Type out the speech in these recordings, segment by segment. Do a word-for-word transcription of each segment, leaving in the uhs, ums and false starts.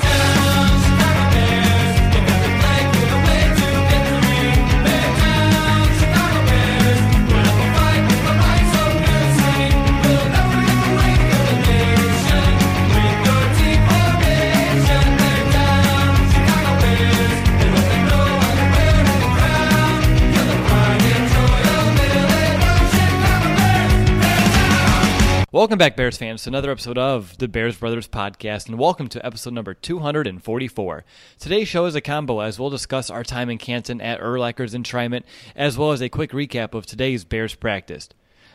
down! Welcome back, Bears fans, to another episode of the Bears Brothers podcast, and welcome to episode number two forty-four. Today's show is a combo, as we'll discuss our time in Canton at Urlacher's enshrinement, as well as a quick recap of today's Bears practice.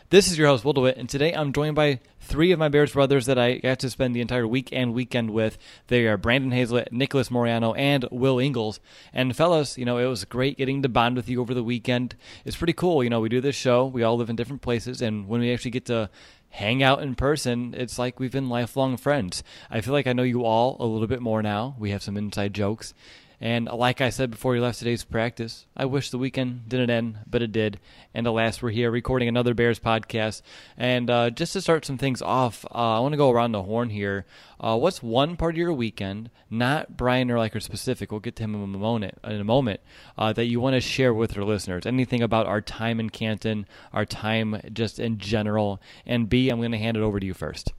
This is your host, Will DeWitt, and today I'm joined by three of my Bears brothers that I got to spend the entire week and weekend with. They are Brandon Hazlett, Nicholas Moriano, and Will Ingalls. And fellas, you know, it was great getting to bond with you over the weekend. It's pretty cool, you know, we do this show, we all live in different places, and when we actually get to hang out in person, it's like we've been lifelong friends. I feel like I know you all a little bit more now. We have some inside jokes. And like I said before we left today's practice, I wish the weekend didn't end, but it did. And alas, we're here recording another Bears podcast. And uh, just to start some things off, uh, I want to go around the horn here. Uh, what's one part of your weekend, not Brian Urlacher specific, we'll get to him in a moment, in a moment uh, that you want to share with our listeners? Anything about our time in Canton, our time just in general? And B, I'm going to hand it over to you first.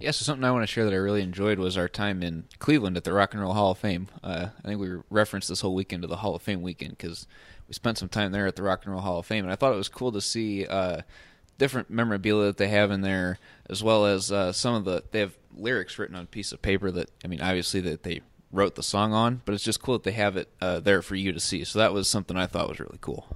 Yeah, so something I want to share that I really enjoyed was our time in Cleveland at the Rock and Roll Hall of Fame. Uh, I think we referenced this whole weekend to the Hall of Fame weekend because we spent some time there at the Rock and Roll Hall of Fame, and I thought it was cool to see uh, different memorabilia that they have in there, as well as uh, some of the, they have lyrics written on a piece of paper that, I mean, obviously that they wrote the song on, but it's just cool that they have it uh, there for you to see. So that was something I thought was really cool.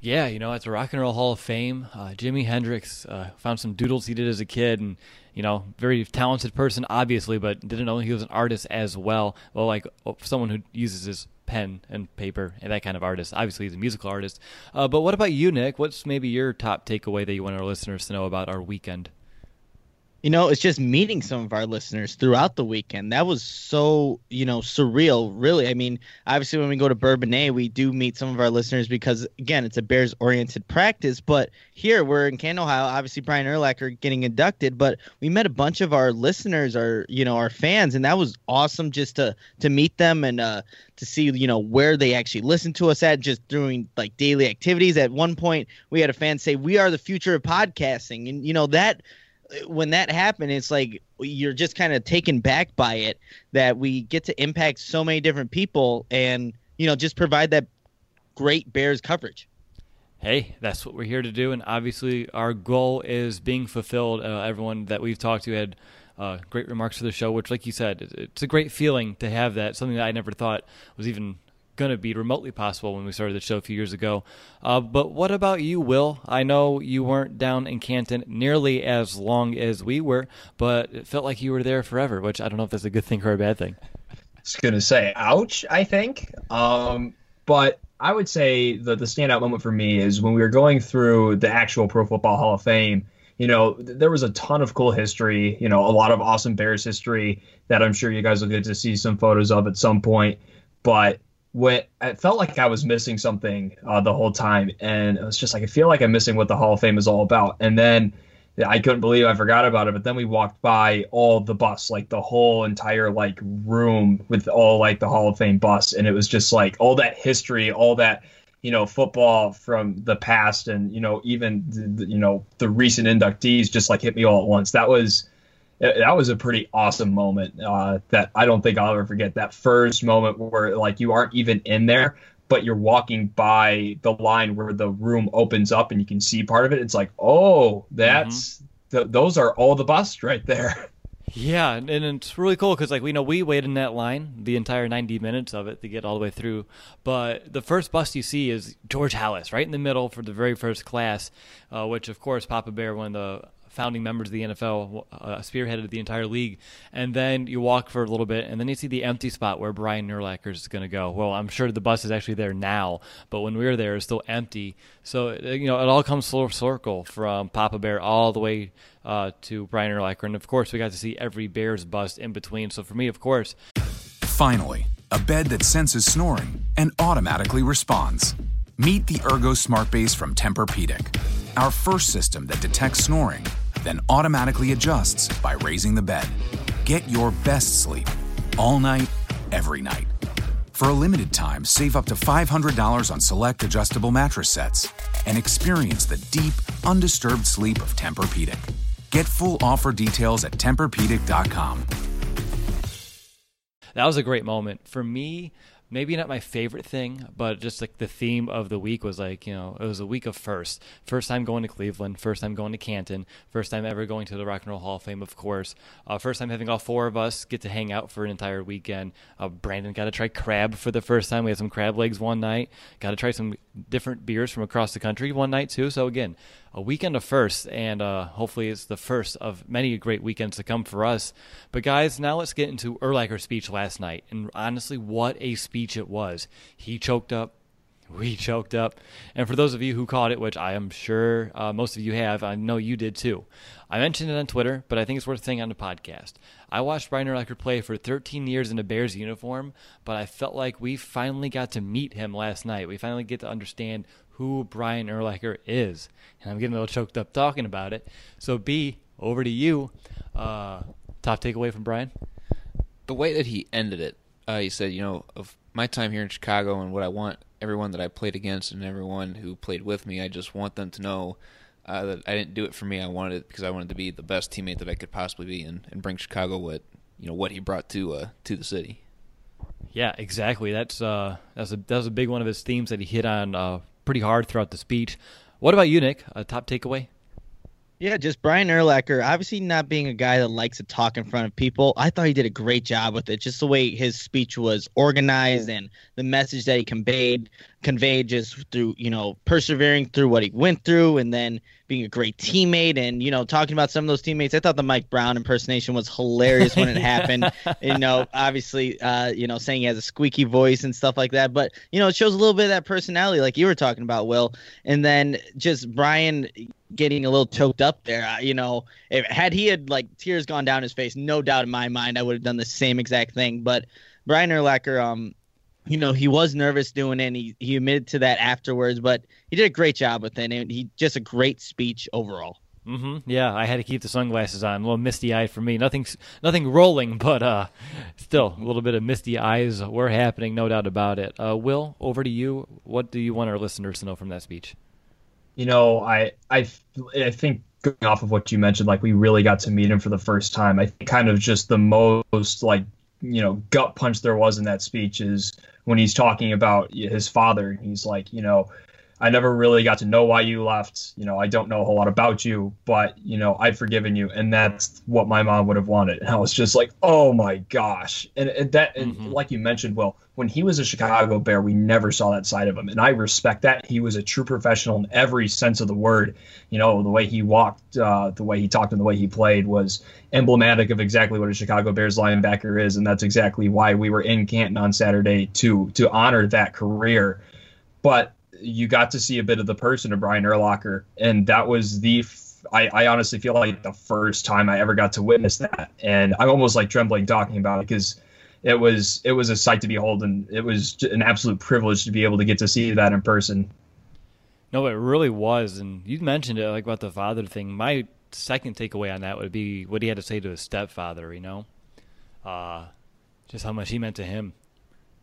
Yeah, you know, at the Rock and Roll Hall of Fame, uh, Jimi Hendrix uh, found some doodles he did as a kid, and, you know, very talented person, obviously, but didn't know he was an artist as well. Well, like someone who uses his pen and paper and that kind of artist. Obviously, he's a musical artist. Uh, but what about you, Nick? What's maybe your top takeaway that you want our listeners to know about our weekend? You know, it's just meeting some of our listeners throughout the weekend. That was so, you know, surreal, really. I mean, obviously when we go to Bourbonnais, we do meet some of our listeners because, again, it's a Bears-oriented practice. But here we're in Canton, Ohio, obviously Brian Urlacher getting inducted. But we met a bunch of our listeners, our, you know, our fans, and that was awesome just to to meet them and uh, to see, you know, where they actually listen to us at, just doing, like, daily activities. At one point, we had a fan say, we are the future of podcasting. And, you know, that – when that happened, it's like you're just kind of taken back by it, that we get to impact so many different people and, you know, just provide that great Bears coverage. Hey, that's what we're here to do. And obviously our goal is being fulfilled. Uh, everyone that we've talked to had uh, great remarks for the show, which, like you said, it's a great feeling to have that, something that I never thought was even going to be remotely possible when we started the show a few years ago. Uh, but what about you, Will? I know you weren't down in Canton nearly as long as we were, but it felt like you were there forever, which I don't know if that's a good thing or a bad thing. I was going to say, ouch, I think. Um, but I would say that the standout moment for me is when we were going through the actual Pro Football Hall of Fame. You know, there was a ton of cool history, you know, a lot of awesome Bears history that I'm sure you guys will get to see some photos of at some point. But When, it felt like I was missing something uh, the whole time, and it was just like, I feel like I'm missing what the Hall of Fame is all about. And then I couldn't believe I forgot about it, but then we walked by all the bus, like the whole entire like room with all like the Hall of Fame bus, and it was just like all that history, all that, you know, football from the past, and, you know, even the, you know, the recent inductees just like hit me all at once. That was That was a pretty awesome moment uh, that I don't think I'll ever forget. That first moment where, like, you aren't even in there, but you're walking by the line where the room opens up and you can see part of it. It's like, oh, that's mm-hmm. th- those are all the bus right there. Yeah, and, and it's really cool because, like, we know we waited in that line the entire ninety minutes of it to get all the way through. But the first bust you see is George Halas right in the middle for the very first class, uh, which, of course, Papa Bear, one of the founding members of the N F L, uh, spearheaded the entire league. And then you walk for a little bit, and then you see the empty spot where Brian Urlacher is going to go. Well, I'm sure the bus is actually there now, but when we were there, it was still empty. So, you know, it all comes full circle from Papa Bear all the way uh, to Brian Urlacher. And, of course, we got to see every Bears bust in between. So, for me, of course. Finally, a bed that senses snoring and automatically responds. Meet the Ergo Smart Base from Tempur-Pedic. Our first system that detects snoring, then automatically adjusts by raising the bed. Get your best sleep, all night, every night. For a limited time, save up to five hundred dollars on select adjustable mattress sets and experience the deep, undisturbed sleep of Tempur-Pedic. Get full offer details at Tempur Pedic dot com. That was a great moment. For me, maybe not my favorite thing, but just like the theme of the week was like, you know, it was a week of first. First time going to Cleveland, first time going to Canton, first time ever going to the Rock and Roll Hall of Fame, of course. Uh, first time having all four of us get to hang out for an entire weekend. Uh, Brandon got to try crab for the first time. We had some crab legs one night. Got to try some different beers from across the country one night too. So again, a weekend of firsts, and uh, hopefully it's the first of many great weekends to come for us. But guys, now let's get into Urlacher's speech last night. And honestly, what a speech it was. He choked up. We choked up. And for those of you who caught it, which I am sure uh, most of you have, I know you did too. I mentioned it on Twitter, but I think it's worth saying on the podcast. I watched Brian Urlacher play for thirteen years in a Bears uniform, but I felt like we finally got to meet him last night. We finally get to understand who Brian Urlacher is. And I'm getting a little choked up talking about it. So, B, over to you. Uh, top takeaway from Brian? The way that he ended it, uh, he said, you know, of my time here in Chicago and what I want everyone that I played against and everyone who played with me, I just want them to know uh, that I didn't do it for me. I wanted it because I wanted to be the best teammate that I could possibly be and, and bring Chicago what, you know, what he brought to uh, to the city. Yeah, exactly. That's uh, that's a that was a big one of his themes that he hit on uh, pretty hard throughout the speech. What about you, Nick? A top takeaway? Yeah, just Brian Urlacher, obviously not being a guy that likes to talk in front of people. I thought he did a great job with it. Just the way his speech was organized and the message that he conveyed, conveyed just through, you know, persevering through what he went through and then being a great teammate and, you know, talking about some of those teammates. I thought the Mike Brown impersonation was hilarious when it yeah. happened. You know, obviously, uh, you know, saying he has a squeaky voice and stuff like that. But, you know, it shows a little bit of that personality like you were talking about, Will. And then just Brian getting a little choked up there. You know, if, had he had like tears gone down his face, no doubt in my mind, I would have done the same exact thing. But Brian Urlacher, um, you know, he was nervous doing it, and he, he admitted to that afterwards, but he did a great job with it, and he just a great speech overall. Mm-hmm. Yeah, I had to keep the sunglasses on. A little misty eye for me. Nothing, nothing rolling, but uh, still a little bit of misty eyes were happening, no doubt about it. Uh, Will, over to you. What do you want our listeners to know from that speech? You know, I, I, I think going off of what you mentioned, like we really got to meet him for the first time. I think kind of just the most, like, you know, gut punch there was in that speech is when he's talking about his father. He's like, you know, I never really got to know why you left. You know, I don't know a whole lot about you, but, you know, I've forgiven you. And that's what my mom would have wanted. And I was just like, oh, my gosh. And, and that, and mm-hmm. like you mentioned, Will, when he was a Chicago Bear, we never saw that side of him. And I respect that. He was a true professional in every sense of the word. You know, the way he walked, uh, the way he talked, and the way he played was emblematic of exactly what a Chicago Bears linebacker is. And that's exactly why we were in Canton on Saturday to to honor that career. But you got to see a bit of the person of Brian Urlacher, and that was the f- I, I honestly feel like the first time I ever got to witness that, and I'm almost like trembling talking about it because it was it was a sight to behold, and it was an absolute privilege to be able to get to see that in person. No, it really was, and you mentioned it like about the father thing. My second takeaway on that would be what he had to say to his stepfather. You know, uh, just how much he meant to him,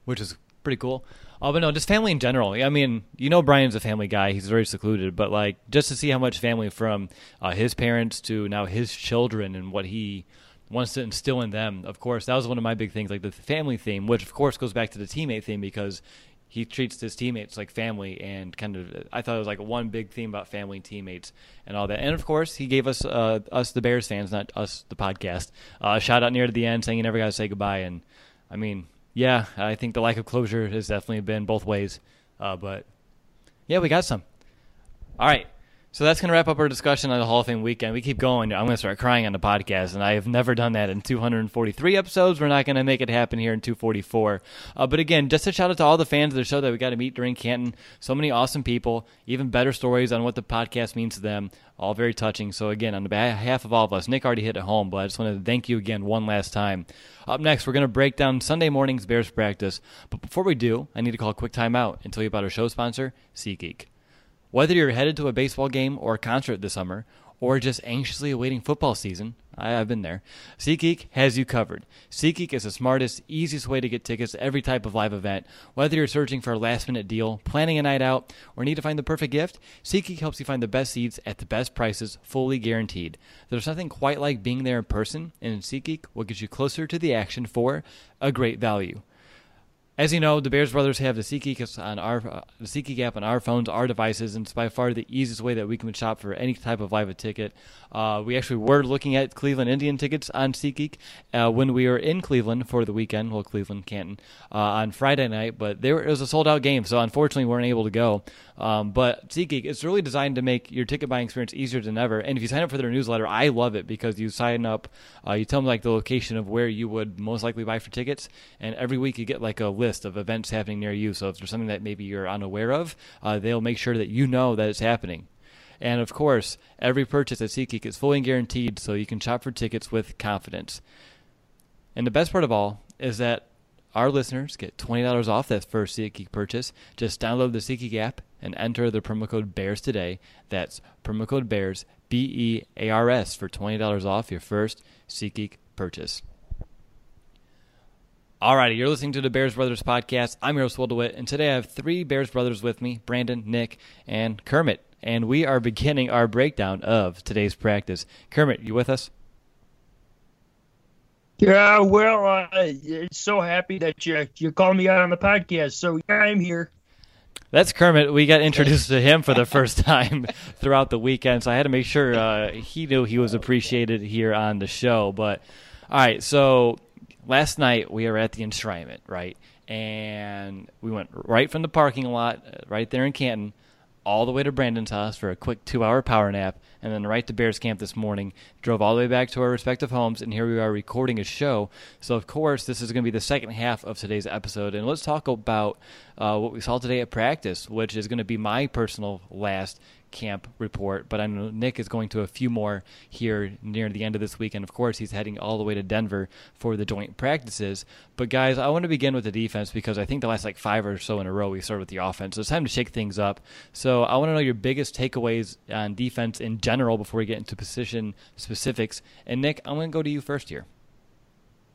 which is pretty cool. Oh, but no, just family in general. I mean, you know, Brian's a family guy. He's very secluded, but like just to see how much family from uh, his parents to now his children and what he wants to instill in them. Of course, that was one of my big things, like the family theme, which of course goes back to the teammate theme because he treats his teammates like family, and kind of, I thought it was like one big theme about family and teammates and all that. And of course, he gave us, uh, us the Bears fans, not us the podcast, uh, a shout out near to the end saying you never got to say goodbye. And I mean, yeah, I think the lack of closure has definitely been both ways. Uh, but yeah, we got some. All right. So that's going to wrap up our discussion on the Hall of Fame weekend. We keep going. I'm going to start crying on the podcast, and I have never done that in two hundred forty-three episodes. We're not going to make it happen here in two forty-four. Uh, but again, just a shout-out to all the fans of the show that we got to meet during Canton. So many awesome people, even better stories on what the podcast means to them. All very touching. So again, on behalf of all of us, Nick already hit it home, but I just want to thank you again one last time. Up next, we're going to break down Sunday morning's Bears practice. But before we do, I need to call a quick timeout and tell you about our show sponsor, SeatGeek. Whether you're headed to a baseball game or a concert this summer, or just anxiously awaiting football season, I've been there, SeatGeek has you covered. SeatGeek is the smartest, easiest way to get tickets to every type of live event. Whether you're searching for a last-minute deal, planning a night out, or need to find the perfect gift, SeatGeek helps you find the best seats at the best prices, fully guaranteed. There's nothing quite like being there in person, and SeatGeek will get you closer to the action for a great value. As you know, the Bears Brothers have the SeatGeek on our uh, the SeatGeek app on our phones, our devices, and it's by far the easiest way that we can shop for any type of live ticket. Uh, we actually were looking at Cleveland Indian tickets on SeatGeek uh, when we were in Cleveland for the weekend, well, Cleveland, Canton, uh, on Friday night, but there it was a sold-out game, so unfortunately we weren't able to go. Um, but SeatGeek, it's really designed to make your ticket buying experience easier than ever, and if you sign up for their newsletter, I love it because you sign up, uh, you tell them like the location of where you would most likely buy for tickets, and every week you get like a list of events happening near you. So if there's something that maybe you're unaware of, uh, they'll make sure that you know that it's happening. And of course, every purchase at SeatGeek is fully guaranteed, so you can shop for tickets with confidence. And the best part of all is that our listeners get twenty dollars off that first SeatGeek purchase. Just download the SeatGeek app and enter the promo code BEARS today. That's promo code BEARS, B E A R S, for twenty dollars off your first SeatGeek purchase. Alrighty, you're listening to the Bears Brothers Podcast. I'm your host, Will DeWitt, and today I have three Bears Brothers with me, Brandon, Nick, and Kermit. And we are beginning our breakdown of today's practice. Kermit, you with us? Yeah, well, uh, so happy that you, you called me out on the podcast, so yeah, I'm here. That's Kermit. We got introduced to him for the first time throughout the weekend, so I had to make sure uh, he knew he was appreciated here on the show. But, alright, so last night, we were at the enshrinement, right? And we went right from the parking lot, right there in Canton, all the way to Brandon's house for a quick two-hour power nap, and then right to Bears camp this morning, drove all the way back to our respective homes, and here we are recording a show. So, of course, this is going to be the second half of today's episode, and let's talk about uh, what we saw today at practice, which is going to be my personal last camp report, but I know Nick is going to a few more here near the end of this week, and of course he's heading all the way to Denver for the joint practices. But guys, I want to begin with the defense because I think the last like five or so in a row we started with the offense, so it's time to shake things up. So I want to know your biggest takeaways on defense in general before we get into position specifics, and Nick, I'm going to go to you first here.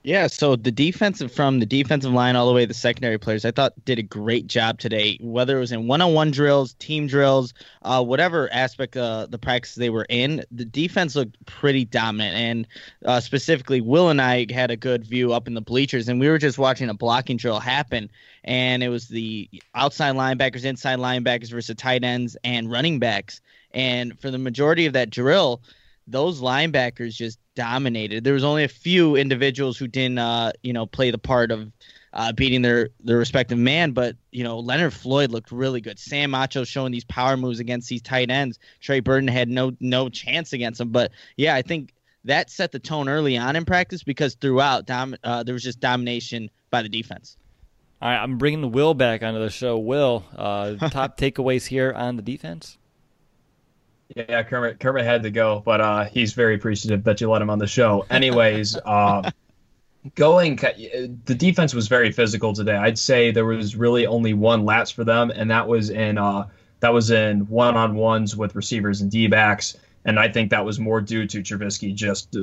Yeah, so the defensive from the defensive line all the way to the secondary players, I thought did a great job today, whether it was in one-on-one drills, team drills, uh, whatever aspect of the practice they were in, the defense looked pretty dominant. And uh, specifically, Will and I had a good view up in the bleachers, and we were just watching a blocking drill happen. And it was the outside linebackers, inside linebackers versus tight ends and running backs. And for the majority of that drill, those linebackers just dominated. There was only a few individuals who didn't, uh, you know, play the part of uh, beating their, their respective man. But, you know, Leonard Floyd looked really good. Sam Acho showing these power moves against these tight ends. Trey Burton had no no chance against him. But, yeah, I think that set the tone early on in practice because throughout dom- uh, there was just domination by the defense. All right, I'm bringing Will back onto the show. Will, uh, top takeaways here on the defense? Yeah, Kermit Kermit had to go, but uh, he's very appreciative that you let him on the show. Anyways, uh, going the defense was very physical today. I'd say there was really only one lapse for them, and that was in uh, that was in one-on-ones with receivers and D-backs, and I think that was more due to Trubisky just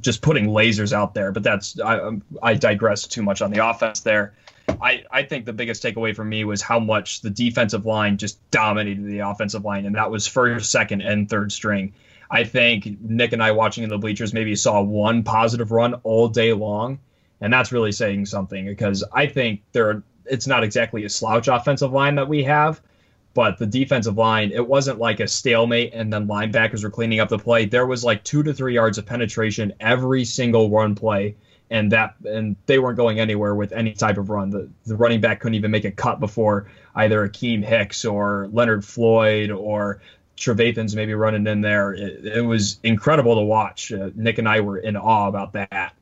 just putting lasers out there. But that's I I digress too much on the offense there. I, I think the biggest takeaway for me was how much the defensive line just dominated the offensive line, and that was first, second, and third string. I think Nick and I watching in the bleachers maybe saw one positive run all day long, and that's really saying something because I think there are, it's not exactly a slouch offensive line that we have, but the defensive line, it wasn't like a stalemate and then linebackers were cleaning up the play. There was like two to three yards of penetration every single run play, and that and they weren't going anywhere with any type of run. The, the running back couldn't even make a cut before either Akeem Hicks or Leonard Floyd or Trevathan's maybe running in there. It, it was incredible to watch. Uh, Nick and I were in awe about that.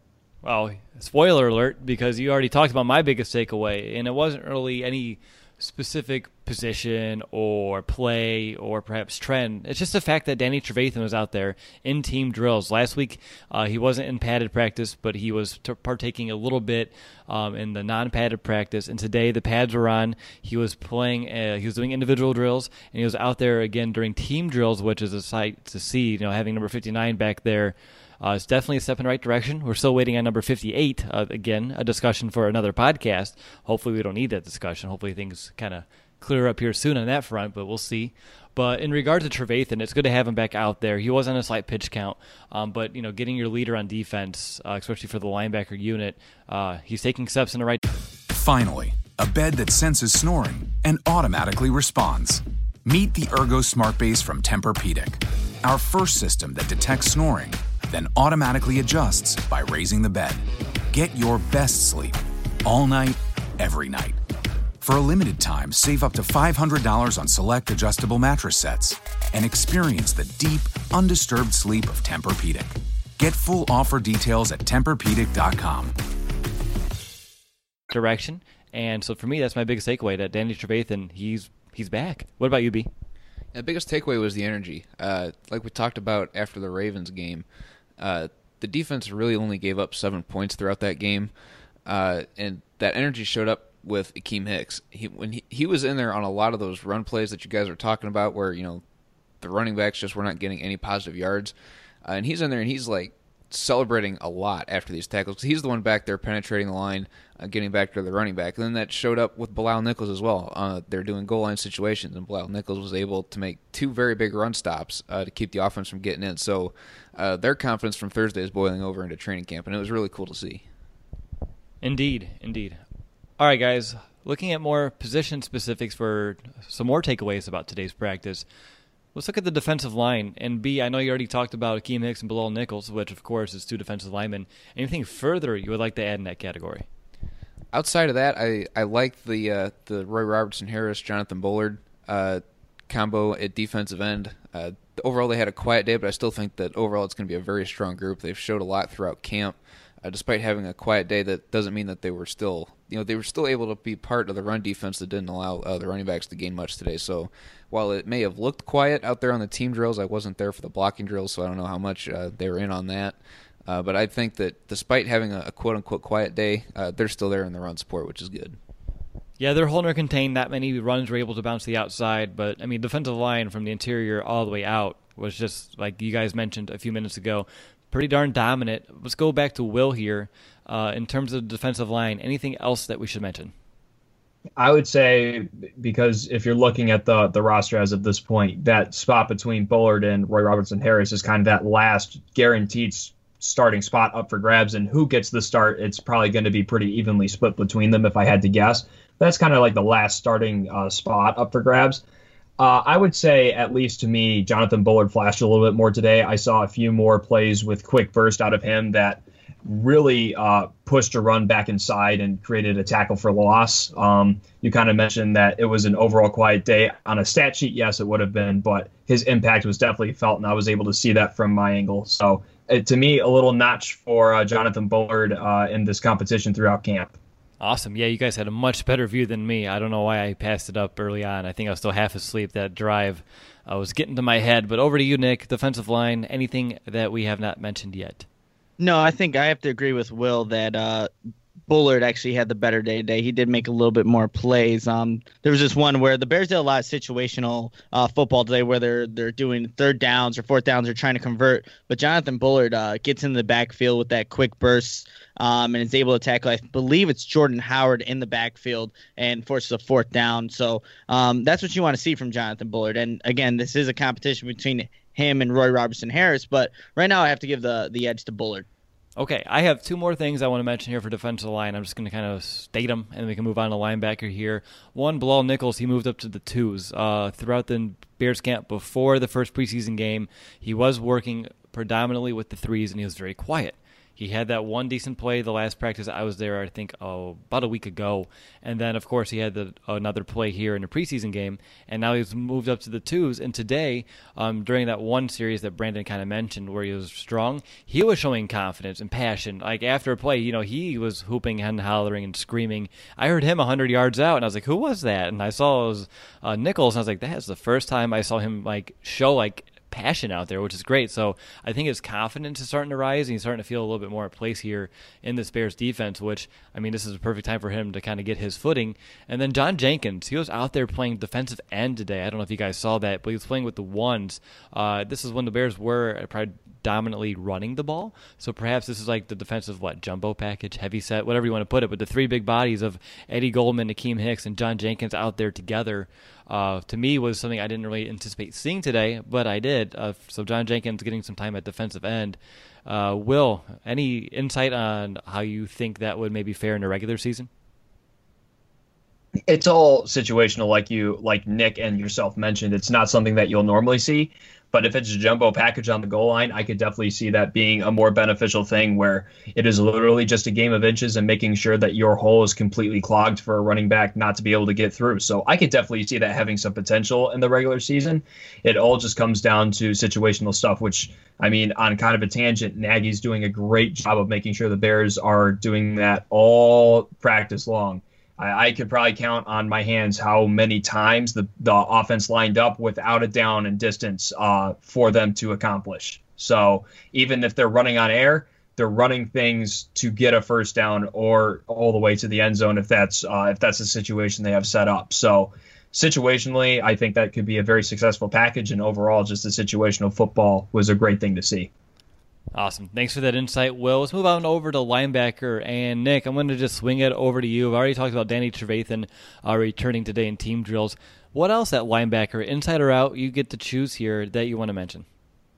Well, spoiler alert, because you already talked about my biggest takeaway, and it wasn't really any specific position or play or perhaps trend. It's just the fact that Danny Trevathan was out there in team drills. Last week, uh, he wasn't in padded practice, but he was t- partaking a little bit um, in the non-padded practice. And today, the pads were on. He was playing. Uh, he was doing individual drills, and he was out there again during team drills, which is a sight to see. You know, having number fifty-nine back there. Uh, it's definitely a step in the right direction. We're still waiting on number fifty-eight. Uh, again, a discussion for another podcast. Hopefully we don't need that discussion. Hopefully things kind of clear up here soon on that front, but we'll see. But in regard to Trevathan, it's good to have him back out there. He was on a slight pitch count, um, but you know, getting your leader on defense, uh, especially for the linebacker unit, uh, he's taking steps in the right direction. Finally, a bed that senses snoring and automatically responds. Meet the Ergo Smart Base from Tempur-Pedic, our first system that detects snoring, then automatically adjusts by raising the bed. Get your best sleep all night, every night. For a limited time, save up to five hundred dollars on select adjustable mattress sets and experience the deep, undisturbed sleep of Tempur-Pedic. Get full offer details at Tempur Pedic dot com. Direction. And so for me, that's my biggest takeaway, that Danny Trevathan, he's he's back. What about you, B? The biggest takeaway was the energy. Uh, like we talked about after the Ravens game, Uh, the defense really only gave up seven points throughout that game, uh, and that energy showed up with Akeem Hicks. He when he, he was in there on a lot of those run plays that you guys were talking about, where you know the running backs just were not getting any positive yards, uh, and he's in there and he's like celebrating a lot after these tackles. He's the one back there penetrating the line, uh, getting back to the running back, and then that showed up with Bilal Nichols as well. Uh, they're doing goal line situations, and Bilal Nichols was able to make two very big run stops uh, to keep the offense from getting in. So uh, their confidence from Thursday is boiling over into training camp, and it was really cool to see. Indeed, indeed. All right, guys, looking at more position specifics for some more takeaways about today's practice. Let's look at the defensive line. And B, I know you already talked about Akeem Hicks and Bilal Nichols, which, of course, is two defensive linemen. Anything further you would like to add in that category? Outside of that, I, I like the uh, the Roy Robertson-Harris, Jonathan Bullard uh, combo at defensive end. Uh, overall, they had a quiet day, but I still think that overall it's going to be a very strong group. They've showed a lot throughout camp. Uh, despite having a quiet day, that doesn't mean that they were still, you know, they were still able to be part of the run defense that didn't allow uh, the running backs to gain much today. So while it may have looked quiet out there on the team drills, I wasn't there for the blocking drills, so I don't know how much uh, they were in on that. Uh, but I think that despite having a, a quote-unquote quiet day, uh, they're still there in the run support, which is good. Yeah, they're holding her contained. That many runs were able to bounce to the outside, but, I mean, defensive line from the interior all the way out was just, like you guys mentioned a few minutes ago, pretty darn dominant. Let's go back to Will here. Uh, in terms of the defensive line, anything else that we should mention? I would say, because if you're looking at the the roster as of this point, that spot between Bullard and Roy Robertson-Harris is kind of that last guaranteed starting spot up for grabs. And who gets the start, it's probably going to be pretty evenly split between them, if I had to guess. That's kind of like the last starting uh, spot up for grabs. Uh, I would say, at least to me, Jonathan Bullard flashed a little bit more today. I saw a few more plays with quick burst out of him that really uh, pushed a run back inside and created a tackle for loss. Um, you kind of mentioned that it was an overall quiet day. On a stat sheet, yes, it would have been, but his impact was definitely felt, and I was able to see that from my angle. So, uh, to me, a little notch for uh, Jonathan Bullard uh, in this competition throughout camp. Awesome. Yeah, you guys had a much better view than me. I don't know why I passed it up early on. I think I was still half asleep. That drive uh, was getting to my head. But over to you, Nick. Defensive line, anything that we have not mentioned yet? No, I think I have to agree with Will that uh, Bullard actually had the better day today. He did make a little bit more plays. Um, there was this one where the Bears did a lot of situational uh, football today, where they're, they're doing third downs or fourth downs or trying to convert. But Jonathan Bullard uh, gets into the backfield with that quick burst. Um, and is able to tackle, I believe it's Jordan Howard in the backfield, and forces a fourth down. So um, that's what you want to see from Jonathan Bullard. And, again, this is a competition between him and Roy Robertson-Harris, but right now I have to give the the edge to Bullard. Okay, I have two more things I want to mention here for defensive line. I'm just going to kind of state them, and we can move on to linebacker here. One, Bilal Nichols, he moved up to the twos. Uh, throughout the Bears camp before the first preseason game, he was working predominantly with the threes, and he was very quiet. He had that one decent play the last practice I was there, I think, oh, about a week ago. And then, of course, he had the, another play here in a preseason game. And now he's moved up to the twos. And today, um, during that one series that Brandon kind of mentioned where he was strong, he was showing confidence and passion. Like, after a play, you know, he was hooping and hollering and screaming. I heard him one hundred yards out, and I was like, who was that? And I saw it was uh, Nichols, and I was like, that's the first time I saw him, like, show, like, passion out there, which is great. So I think his confidence is starting to rise, and he's starting to feel a little bit more at place here in this Bears defense, which, I mean, this is a perfect time for him to kind of get his footing. And then John Jenkins, he was out there playing defensive end today. I don't know if you guys saw that, but he was playing with the ones. Uh, this is when the Bears were predominantly running the ball. So perhaps this is like the defensive, what, jumbo package, heavy set, whatever you want to put it, but the three big bodies of Eddie Goldman, Akeem Hicks, and John Jenkins out there together. Uh, to me was something I didn't really anticipate seeing today, but I did. Uh, so John Jenkins getting some time at defensive end. Uh, Will, any insight on how you think that would maybe fare in a regular season? It's all situational, like you, like Nick and yourself mentioned. It's not something that you'll normally see, but if it's a jumbo package on the goal line, I could definitely see that being a more beneficial thing where it is literally just a game of inches and making sure that your hole is completely clogged for a running back not to be able to get through. So I could definitely see that having some potential in the regular season. It all just comes down to situational stuff, which, I mean, on kind of a tangent, Nagy's doing a great job of making sure the Bears are doing that all practice long. I could probably count on my hands how many times the, the offense lined up without a down and distance uh, for them to accomplish. So even if they're running on air, they're running things to get a first down or all the way to the end zone if that's uh, if that's the situation they have set up. So situationally, I think that could be a very successful package, and overall just the situational football was a great thing to see. Awesome. Thanks for that insight, Will. Let's move on over to linebacker. And, Nick, I'm going to just swing it over to you. I've already talked about Danny Trevathan uh, returning today in team drills. What else at linebacker, inside or out, you get to choose here that you want to mention?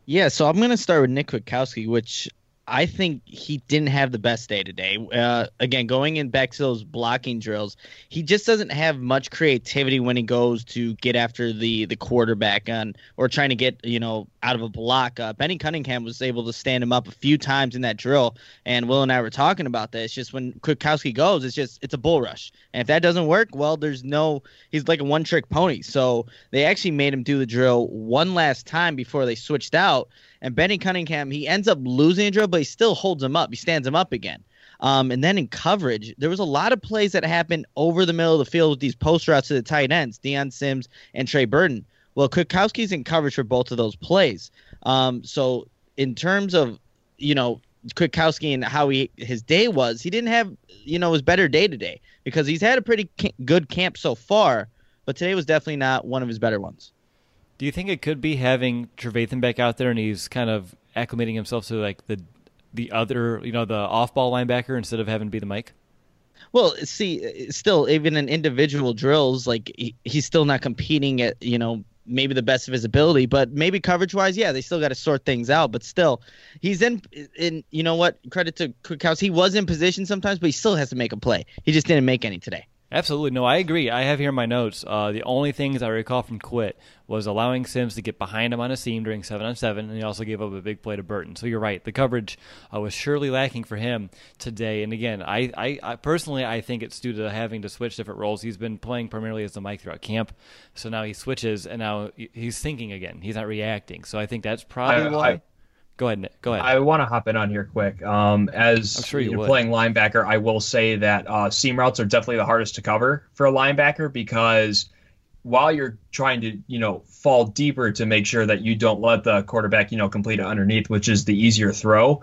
Yeah, so I'm going to start with Nick Kwiatkowski, which I think he didn't have the best day today. Uh, again, going in back to those blocking drills, he just doesn't have much creativity when he goes to get after the, the quarterback on or trying to get, you know, out of a block. Uh, Benny Cunningham was able to stand him up a few times in that drill, and Will and I were talking about this. Just when Kwiatkowski goes, it's just it's a bull rush, and if that doesn't work, well, there's no he's like a one-trick pony. So they actually made him do the drill one last time before they switched out, and Benny Cunningham, he ends up losing the drill, but he still holds him up. He stands him up again. Um, and then in coverage, there was a lot of plays that happened over the middle of the field with these post routes to the tight ends, Deion Sims and Trey Burton. Well, Kwiatkowski's in coverage for both of those plays. Um, so in terms of, you know, Kwiatkowski and how he his day was, he didn't have, you know, his better day today because he's had a pretty ca- good camp so far, but today was definitely not one of his better ones. Do you think it could be having Trevathan back out there and he's kind of acclimating himself to like the the other, you know, the off-ball linebacker instead of having to be the Mike? Well, see, still, even in individual drills, like he, he's still not competing at, you know, maybe the best of his ability, but maybe coverage-wise, yeah, they still got to sort things out. But still, he's in, in you know what, credit to Kwiatkowski, he was in position sometimes, but he still has to make a play. He just didn't make any today. Absolutely. No, I agree. I have here in my notes, uh, the only things I recall from Quit was allowing Sims to get behind him on a seam during seven on seven, and he also gave up a big play to Burton. So you're right. The coverage uh, was surely lacking for him today. And again, I, I, I personally, I think it's due to having to switch different roles. He's been playing primarily as the Mike throughout camp, so now he switches, and now he's thinking again. He's not reacting. So I think that's probably I, why. I, Go ahead, Nick. Go ahead. I want to hop in on here quick. Um, as sure you you're would. Playing linebacker, I will say that uh, seam routes are definitely the hardest to cover for a linebacker because while you're trying to, you know, fall deeper to make sure that you don't let the quarterback, you know, complete it underneath, which is the easier throw,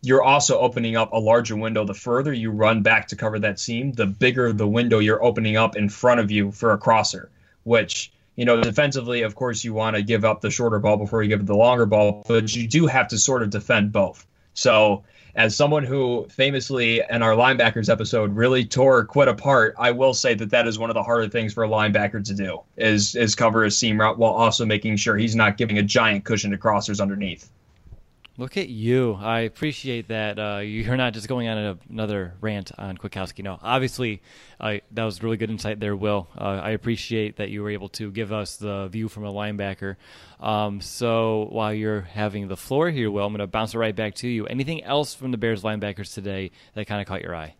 you're also opening up a larger window. The further you run back to cover that seam, the bigger the window you're opening up in front of you for a crosser, which, you know, defensively, of course, you want to give up the shorter ball before you give it the longer ball, but you do have to sort of defend both. So as someone who famously in our linebackers episode really tore Quit apart, I will say that that is one of the harder things for a linebacker to do is, is cover a seam route while also making sure he's not giving a giant cushion to crossers underneath. Look at you. I appreciate that. Uh, you're not just going on a, another rant on Kwiatkowski. No, obviously, uh, that was really good insight there, Will. Uh, I appreciate that you were able to give us the view from a linebacker. Um, so while you're having the floor here, Will, I'm going to bounce it right back to you. Anything else from the Bears linebackers today that kind of caught your eye?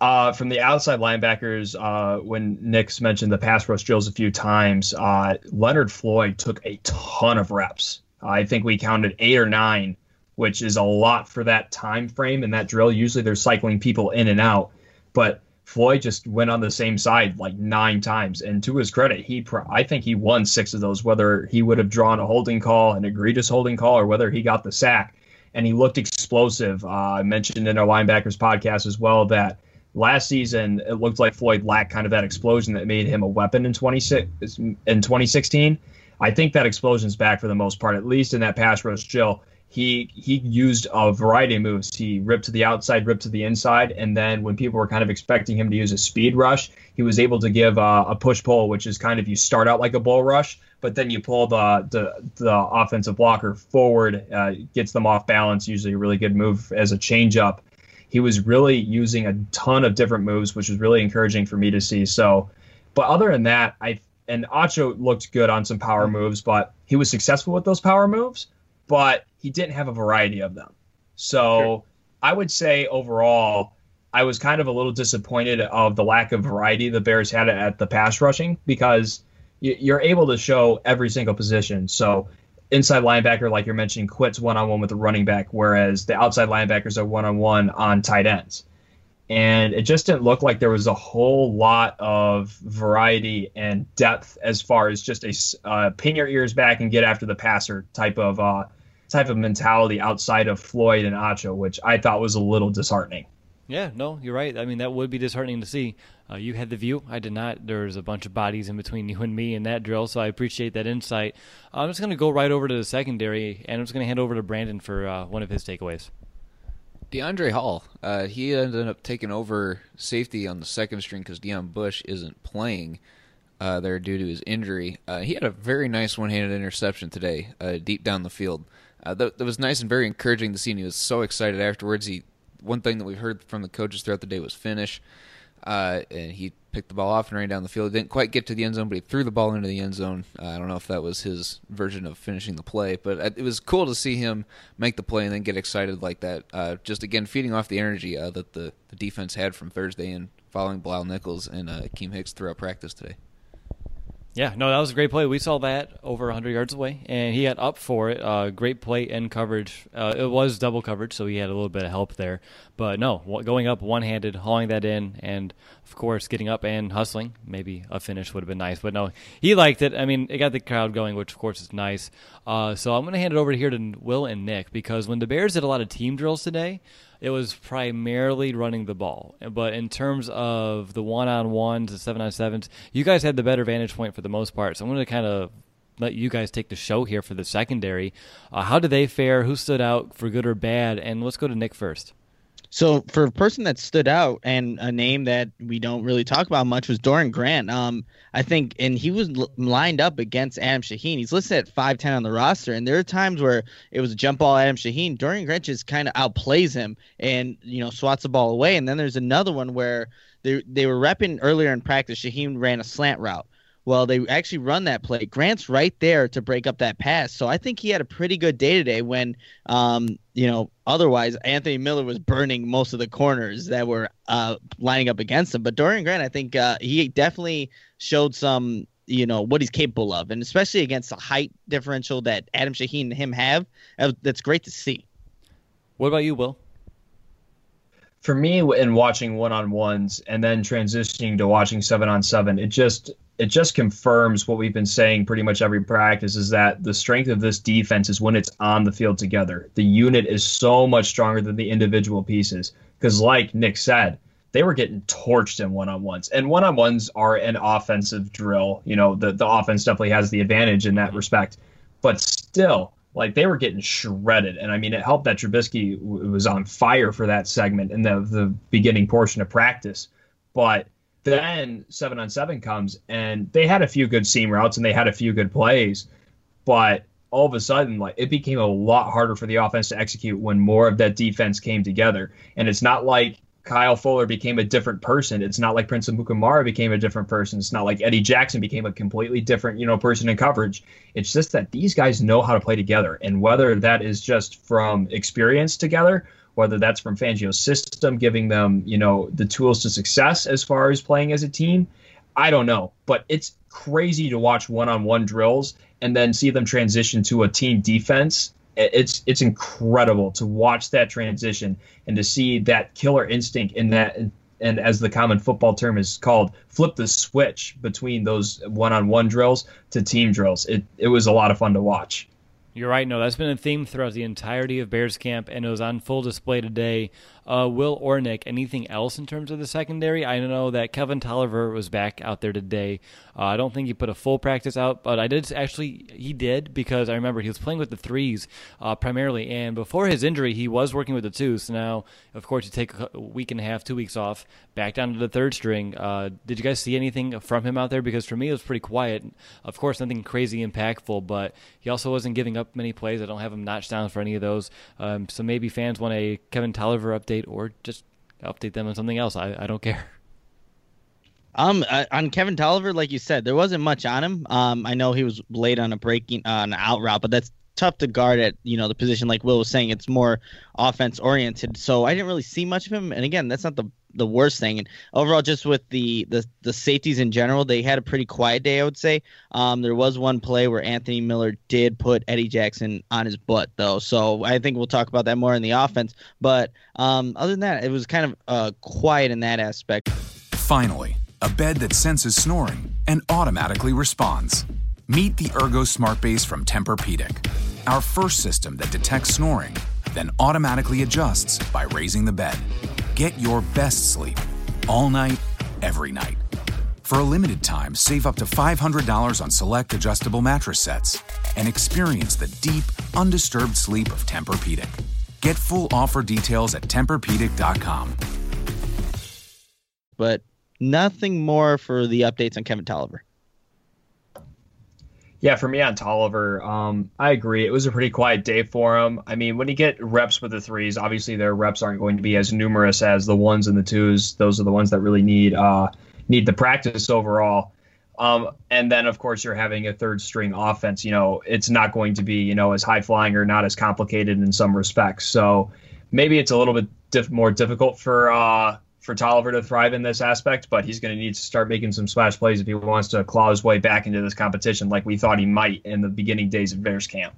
Uh, from the outside linebackers, uh, when Nick's mentioned the pass rush drills a few times, uh, Leonard Floyd took a ton of reps. I think we counted eight or nine, which is a lot for that time frame and that drill. Usually they're cycling people in and out, but Floyd just went on the same side like nine times. And to his credit, he pro- I think he won six of those, whether he would have drawn a holding call, an egregious holding call, or whether he got the sack. And he looked explosive. Uh, I mentioned in our linebackers podcast as well that last season it looked like Floyd lacked kind of that explosion that made him a weapon in twenty sixteen. I think that explosion's back for the most part, at least in that pass rush drill. He he used a variety of moves. He ripped to the outside, ripped to the inside, and then when people were kind of expecting him to use a speed rush, he was able to give a, a push-pull, which is kind of you start out like a bull rush, but then you pull the the, the offensive blocker forward, uh, gets them off balance, usually a really good move as a change-up. He was really using a ton of different moves, which was really encouraging for me to see. So, but other than that, I And Acho looked good on some power moves, but he was successful with those power moves, but he didn't have a variety of them. So sure. I would say overall, I was kind of a little disappointed of the lack of variety the Bears had at the pass rushing, because you're able to show every single position. So inside linebacker, like you're mentioning, Quits one-on-one with the running back, whereas the outside linebackers are one-on-one on tight ends. And it just didn't look like there was a whole lot of variety and depth as far as just a uh, pin your ears back and get after the passer type of uh, type of mentality outside of Floyd and Acho, which I thought was a little disheartening. Yeah, no, you're right. I mean, that would be disheartening to see. Uh, you had the view. I did not. There's a bunch of bodies in between you and me in that drill, so I appreciate that insight. I'm just going to go right over to the secondary, and I'm just going to hand over to Brandon for uh, one of his takeaways. DeAndre Hall, uh, he ended up taking over safety on the second string because Deion Bush isn't playing uh, there due to his injury. Uh, he had a very nice one-handed interception today, uh, deep down the field. Uh, that, that was nice and very encouraging to see, and he was so excited afterwards. He, one thing that we heard from the coaches throughout the day was finish, uh, and he picked the ball off and ran down the field. Didn't quite get to the end zone, but he threw the ball into the end zone. Uh, I don't know if that was his version of finishing the play, but it was cool to see him make the play and then get excited like that. Uh, just, again, feeding off the energy uh, that the, the defense had from Thursday and following Bilal Nichols and uh, Akeem Hicks throughout practice today. Yeah, no, that was a great play. We saw that over one hundred yards away, and he got up for it. Uh, great play and coverage. Uh, it was double coverage, so he had a little bit of help there. But no, going up one-handed, hauling that in, and, of course, getting up and hustling. Maybe a finish would have been nice, but no, he liked it. I mean, it got the crowd going, which, of course, is nice. Uh, so I'm going to hand it over here to Will and Nick, because when the Bears did a lot of team drills today, it was primarily running the ball. But in terms of the one-on-ones, the seven-on-sevens, you guys had the better vantage point for the most part. So I'm going to kind of let you guys take the show here for the secondary. Uh, how did they fare? Who stood out for good or bad? And let's go to Nick first. So for a person that stood out, and a name that we don't really talk about much, was Doran Grant. Um, I think, and he was l- lined up against Adam Shaheen. He's listed at five ten on the roster, and there are times where it was a jump ball Adam Shaheen. Doran Grant just kind of outplays him and, you know, swats the ball away. And then there's another one where they they were repping earlier in practice. Shaheen ran a slant route. Well, they actually run that play. Grant's right there to break up that pass. So I think he had a pretty good day today when, um, you know, otherwise Anthony Miller was burning most of the corners that were uh, lining up against him. But Dorian Grant, I think uh, he definitely showed some, you know, what he's capable of. And especially against the height differential that Adam Shaheen and him have, that's great to see. What about you, Will? For me, in watching one-on-ones and then transitioning to watching seven-on-seven, it just – It just confirms what we've been saying pretty much every practice, is that the strength of this defense is when it's on the field together. The unit is so much stronger than the individual pieces, because like Nick said, they were getting torched in one-on-ones. And one-on-ones are an offensive drill. You know, the, the offense definitely has the advantage in that respect. But still, like, they were getting shredded. And, I mean, it helped that Trubisky w- was on fire for that segment in the, the beginning portion of practice. But then seven on seven comes, and they had a few good seam routes and they had a few good plays, but all of a sudden, like, it became a lot harder for the offense to execute when more of that defense came together. And it's not like Kyle Fuller became a different person. It's not like Prince Amukamara became a different person. It's not like Eddie Jackson became a completely different, you know, person in coverage. It's just that these guys know how to play together. And whether that is just from experience together, whether that's from Fangio's system giving them, you know, the tools to success as far as playing as a team, I don't know. But it's crazy to watch one-on-one drills and then see them transition to a team defense. It's it's incredible to watch that transition and to see that killer instinct in that, and as the common football term is called, flip the switch between those one-on-one drills to team drills. It it was a lot of fun to watch. You're right. No, that's been a theme throughout the entirety of Bears camp, and it was on full display today. Uh, Will or Nick, anything else in terms of the secondary? I know that Kevin Tolliver was back out there today. Uh, I don't think he put a full practice out, but I did actually, he did, because I remember he was playing with the threes uh, primarily, and before his injury, he was working with the twos. So now, of course, you take a week and a half, two weeks off, back down to the third string. Uh, did you guys see anything from him out there? Because for me, it was pretty quiet. Of course, nothing crazy impactful, but he also wasn't giving up many plays. I don't have him notched down for any of those. Um, so maybe fans want a Kevin Tolliver update, or just update them on something else. I, I don't care. Um, uh, on Kevin Tolliver, like you said, there wasn't much on him. Um, I know he was late on a breaking uh, on an out route, but that's tough to guard at, you know, the position. Like Will was saying, it's more offense oriented. So I didn't really see much of him. And again, that's not the the worst thing. And overall, just with the, the the safeties in general, they had a pretty quiet day, I would say. Um, there was one play where Anthony Miller did put Eddie Jackson on his butt, though. So I think we'll talk about that more in the offense. But um, other than that, it was kind of uh, quiet in that aspect. Finally, a bed that senses snoring and automatically responds. Meet the Ergo Smart Base from Tempur-Pedic, our first system that detects snoring, then automatically adjusts by raising the bed. Get your best sleep all night, every night. For a limited time, save up to five hundred dollars on select adjustable mattress sets and experience the deep, undisturbed sleep of Tempur-Pedic. Get full offer details at Tempur Pedic dot com. But nothing more for the updates on Kevin Tolliver. Yeah, for me on Tolliver, um, I agree. It was a pretty quiet day for him. I mean, when you get reps with the threes, obviously their reps aren't going to be as numerous as the ones and the twos. Those are the ones that really need uh, need the practice overall. Um, and then, of course, you're having a third-string offense. You know, it's not going to be, you know, as high-flying or not as complicated in some respects. So maybe it's a little bit diff- more difficult for uh, for Tolliver to thrive in this aspect, but he's going to need to start making some splash plays if he wants to claw his way back into this competition like we thought he might in the beginning days of Bears camp.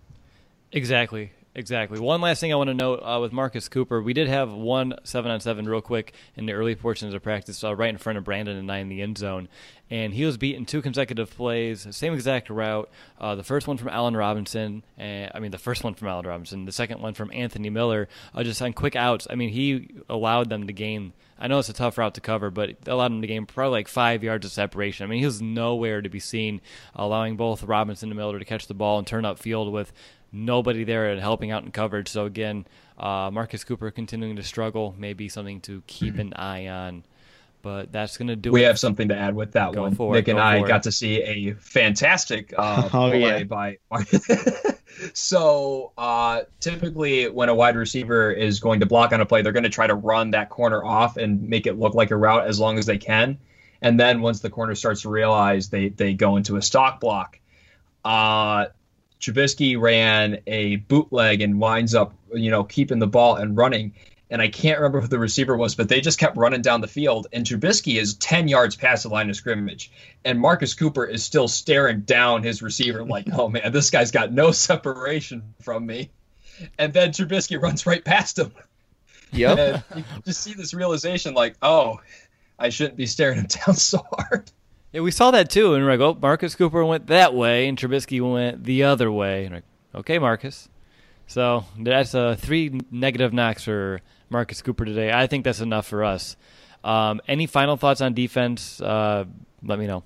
Exactly. Exactly. One last thing I want to note uh, with Marcus Cooper, we did have one seven-on-seven real quick in the early portions of practice, uh, right in front of Brandon and I in the end zone, and he was beaten two consecutive plays, same exact route, uh, the first one from Allen Robinson, and, I mean the first one from Allen Robinson, the second one from Anthony Miller, uh, just on quick outs. I mean, he allowed them to gain, I know it's a tough route to cover, but it allowed him to gain probably like five yards of separation. I mean, he was nowhere to be seen, allowing both Robinson and Miller to catch the ball and turn up field with nobody there and helping out in coverage. So again, uh, Marcus Cooper continuing to struggle, maybe something to keep an eye on. But that's going to do we it. We have something to add with that go one. Forward, Nick and I forward. got to see a fantastic uh, oh, play yeah. by So uh, typically when a wide receiver is going to block on a play, they're going to try to run that corner off and make it look like a route as long as they can. And then once the corner starts to realize, they, they go into a stock block. Uh Trubisky ran a bootleg and winds up, you know, keeping the ball and running. And I can't remember who the receiver was, but they just kept running down the field. And Trubisky is ten yards past the line of scrimmage. And Marcus Cooper is still staring down his receiver like, oh, man, this guy's got no separation from me. And then Trubisky runs right past him. Yep. And you just see this realization like, oh, I shouldn't be staring him down so hard. Yeah, we saw that too, and we're like, oh, Marcus Cooper went that way, and Trubisky went the other way. And we're like, okay, Marcus. So that's uh, three negative knocks for Marcus Cooper today. I think that's enough for us. Um, any final thoughts on defense? Uh, let me know.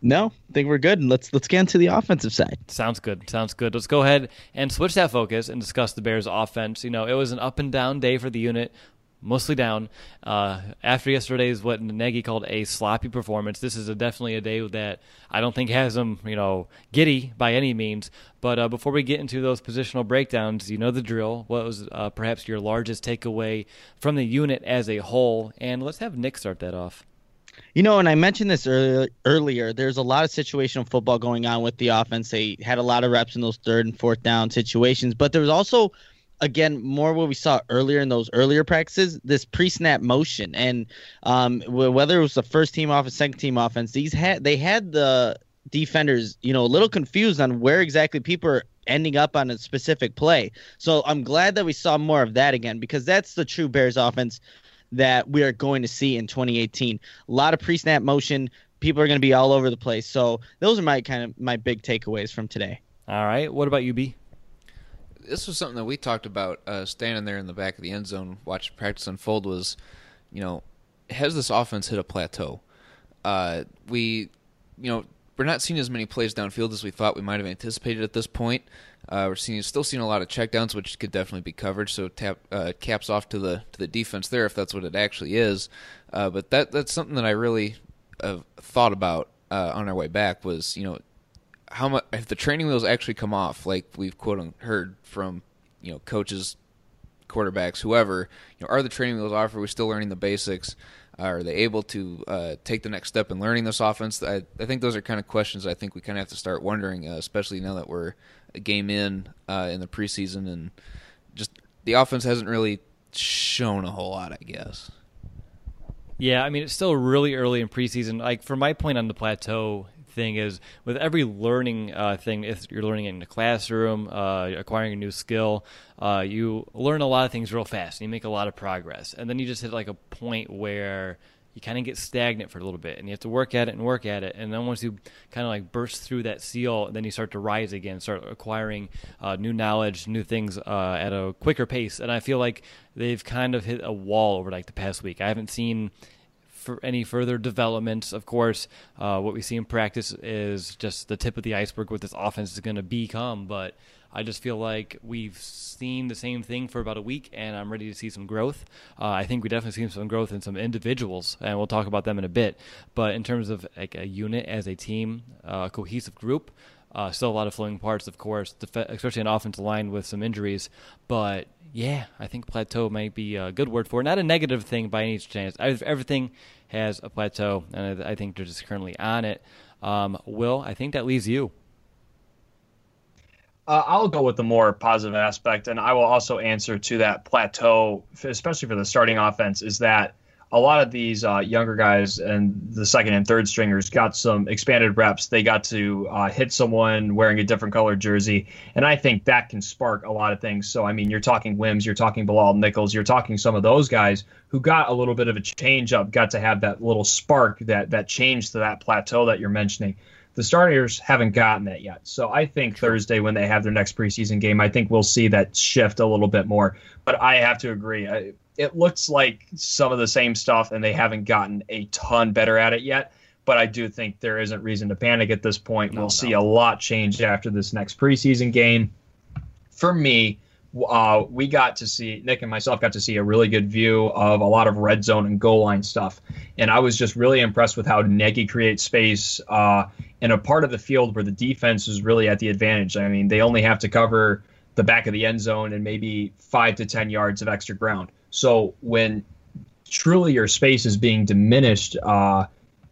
No, I think we're good. Let's let's get into the offensive side. Sounds good. Sounds good. Let's go ahead and switch that focus and discuss the Bears' offense. You know, it was an up and down day for the unit. mostly down. Uh, after yesterday's what Nagy called a sloppy performance, this is a, definitely a day that I don't think has them, you know, giddy by any means. But uh, before we get into those positional breakdowns, you know the drill. What was uh, perhaps your largest takeaway from the unit as a whole? And let's have Nick start that off. You know, and I mentioned this earlier, earlier, there's a lot of situational football going on with the offense. They had a lot of reps in those third and fourth down situations, but there was also, again, more what we saw earlier in those earlier practices, this pre-snap motion. And um, whether it was the first team offense, second team offense, these had they had the defenders, you know, a little confused on where exactly people are ending up on a specific play. So I'm glad that we saw more of that again, because that's the true Bears offense that we are going to see in twenty eighteen. A lot of pre-snap motion. People are going to be all over the place. So those are my kind of my big takeaways from today. All right. What about you, B? This was something that we talked about uh, standing there in the back of the end zone, watching practice unfold was, you know, has this offense hit a plateau? Uh, we, you know, we're not seeing as many plays downfield as we thought we might have anticipated at this point. Uh, we're seeing still seeing a lot of checkdowns, which could definitely be covered. So tap uh, caps off to the to the defense there if that's what it actually is. Uh, but that that's something that I really uh, thought about uh, on our way back was, you know, how much if the training wheels actually come off, like we've quote heard from, you know, coaches, quarterbacks, whoever. You know, are the training wheels off? Are we still learning the basics? Are they able to uh, take the next step in learning this offense? I, I think those are kind of questions I think we kind of have to start wondering, uh, especially now that we're a game in uh, in the preseason, and just the offense hasn't really shown a whole lot, I guess. Yeah, I mean, it's still really early in preseason. Like, for my point on the plateau thing is, with every learning uh, thing, if you're learning in the classroom, uh, acquiring a new skill, uh, you learn a lot of things real fast, and you make a lot of progress. And then you just hit like a point where you kind of get stagnant for a little bit, and you have to work at it and work at it. And then once you kind of like burst through that seal, then you start to rise again, start acquiring uh, new knowledge, new things uh, at a quicker pace. And I feel like they've kind of hit a wall over like the past week. I haven't seen for any further developments. Of course, uh, what we see in practice is just the tip of the iceberg, what this offense is going to become. But I just feel like we've seen the same thing for about a week, and I'm ready to see some growth. Uh, I think we definitely seen some growth in some individuals, and we'll talk about them in a bit. But in terms of like a unit as a team, a uh, cohesive group, uh, still a lot of flowing parts, of course, def- especially an offensive line with some injuries. But yeah, I think plateau might be a good word for it. Not a negative thing by any chance. I've, everything has a plateau, and I, I think they're just currently on it. Um, Will, I think that leaves you. Uh, I'll go with the more positive aspect, and I will also answer to that plateau, especially for the starting offense, is that a lot of these uh, younger guys and the second and third stringers got some expanded reps. They got to uh, hit someone wearing a different colored jersey, and I think that can spark a lot of things. So, I mean, you're talking Wims, you're talking Bilal Nichols, you're talking some of those guys who got a little bit of a change up, got to have that little spark, that that change to that plateau that you're mentioning. The starters haven't gotten that yet. So I think Thursday when they have their next preseason game, I think we'll see that shift a little bit more. But I have to agree. I, it looks like some of the same stuff, and they haven't gotten a ton better at it yet. But I do think there isn't reason to panic at this point. No, we'll no. see a lot change after this next preseason game. For me, uh, we got to see, Nick and myself got to see a really good view of a lot of red zone and goal line stuff. And I was just really impressed with how Nagy creates space uh, in a part of the field where the defense is really at the advantage. I mean, they only have to cover the back of the end zone and maybe five to ten yards of extra ground. So when truly your space is being diminished uh,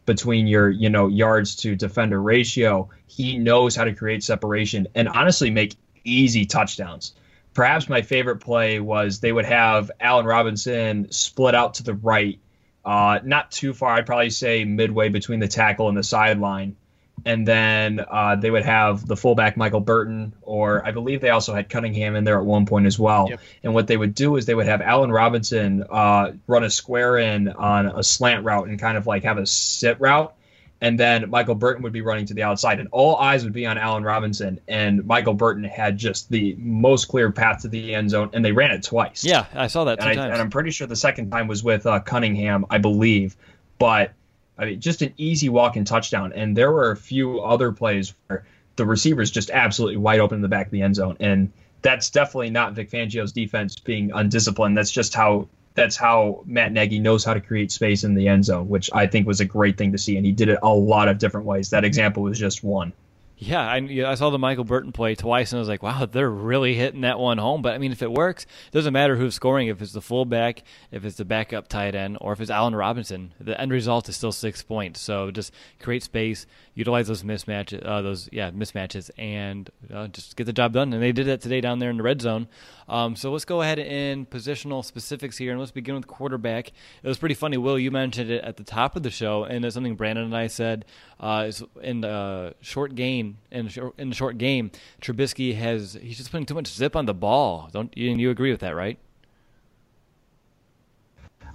between your, you know, yards to defender ratio, he knows how to create separation and honestly make easy touchdowns. Perhaps my favorite play was they would have Allen Robinson split out to the right. Uh, not too far, I'd probably say midway between the tackle and the sideline. And then uh, they would have the fullback Michael Burton, or I believe they also had Cunningham in there at one point as well. Yep. And what they would do is they would have Allen Robinson uh, run a square in on a slant route and kind of like have a sit route. And then Michael Burton would be running to the outside, and all eyes would be on Allen Robinson. And Michael Burton had just the most clear path to the end zone, and they ran it twice. Yeah, I saw that two and times. I, and I'm pretty sure the second time was with uh, Cunningham, I believe. But I mean, just an easy walk and touchdown. And there were a few other plays where the receiver's just absolutely wide open in the back of the end zone. And that's definitely not Vic Fangio's defense being undisciplined. That's just how that's how Matt Nagy knows how to create space in the end zone, which I think was a great thing to see. And he did it a lot of different ways. That example was just one. Yeah, I, I saw the Michael Burton play twice, and I was like, wow, they're really hitting that one home. But, I mean, if it works, it doesn't matter who's scoring, if it's the fullback, if it's the backup tight end, or if it's Allen Robinson. The end result is still six points. So just create space, utilize those mismatches, uh, those yeah mismatches, and uh, just get the job done. And they did that today down there in the red zone. Um, so let's go ahead and positional specifics here, and let's begin with quarterback. It was pretty funny, Will, you mentioned it at the top of the show, and it's something Brandon and I said uh, is in the short game. In the short game, Trubisky has he's just putting too much zip on the ball. Don't you, you agree with that, right?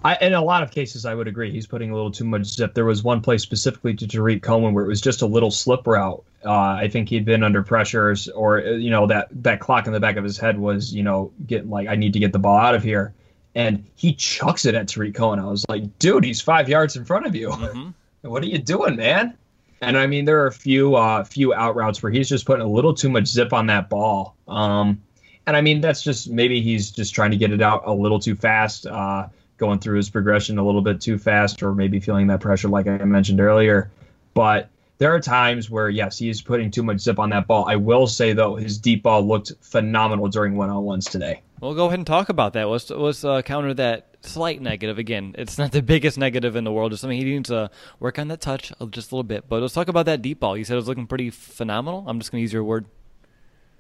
I, in a lot of cases, I would agree. He's putting a little too much zip. There was one play specifically to Tariq Cohen where it was just a little slip route. Uh, I think he'd been under pressure, or you know that that clock in the back of his head was you know getting like, I need to get the ball out of here, and he chucks it at Tariq Cohen. I was like, dude, he's five yards in front of you. Mm-hmm. What are you doing, man? And, I mean, there are a few uh, few out routes where he's just putting a little too much zip on that ball. Um, and, I mean, that's just maybe he's just trying to get it out a little too fast, uh, going through his progression a little bit too fast, or maybe feeling that pressure like I mentioned earlier. But there are times where, yes, he is putting too much zip on that ball. I will say, though, his deep ball looked phenomenal during one-on-ones today. Well, go ahead and talk about that. Let's, let's uh, counter that slight negative. Again, it's not the biggest negative in the world. It's something he needs to work on, that touch just a little bit. But let's talk about that deep ball. You said it was looking pretty phenomenal. I'm just going to use your word.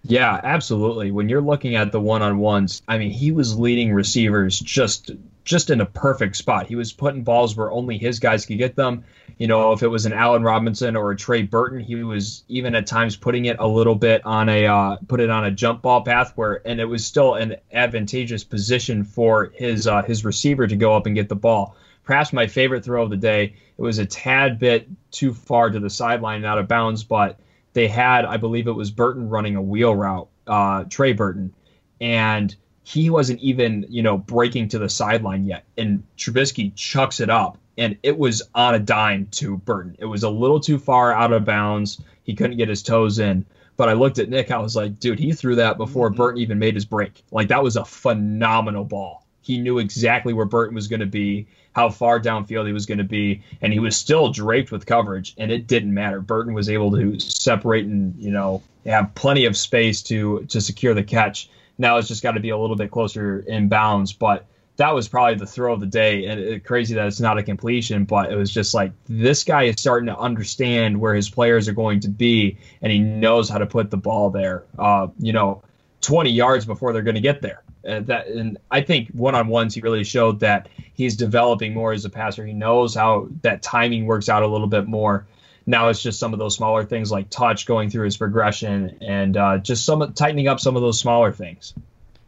Yeah, absolutely. When you're looking at the one-on-ones, I mean, he was leading receivers just just in a perfect spot. He was putting balls where only his guys could get them. You know, if it was an Allen Robinson or a Trey Burton, he was even at times putting it a little bit on a uh, put it on a jump ball path where, and it was still an advantageous position for his uh, his receiver to go up and get the ball. Perhaps my favorite throw of the day. It was a tad bit too far to the sideline and out of bounds, but they had, I believe it was Burton running a wheel route, uh, Trey Burton, and he wasn't even, you know, breaking to the sideline yet. And Trubisky chucks it up, and it was on a dime to Burton. It was a little too far out of bounds. He couldn't get his toes in. But I looked at Nick. I was like, dude, he threw that before mm-hmm. Burton even made his break. Like, that was a phenomenal ball. He knew exactly where Burton was going to be, how far downfield he was going to be, and he was still draped with coverage, and it didn't matter. Burton was able to separate and, you know, have plenty of space to to secure the catch. Now it's just got to be a little bit closer in bounds, but that was probably the throw of the day. And it, crazy that it's not a completion, but it was just like, this guy is starting to understand where his players are going to be, and he knows how to put the ball there, uh, you know, twenty yards before they're going to get there. Uh, that, and I think one-on-ones, he really showed that he's developing more as a passer. He knows how that timing works out a little bit more. Now it's just some of those smaller things like touch going through his progression and uh, just some tightening up some of those smaller things.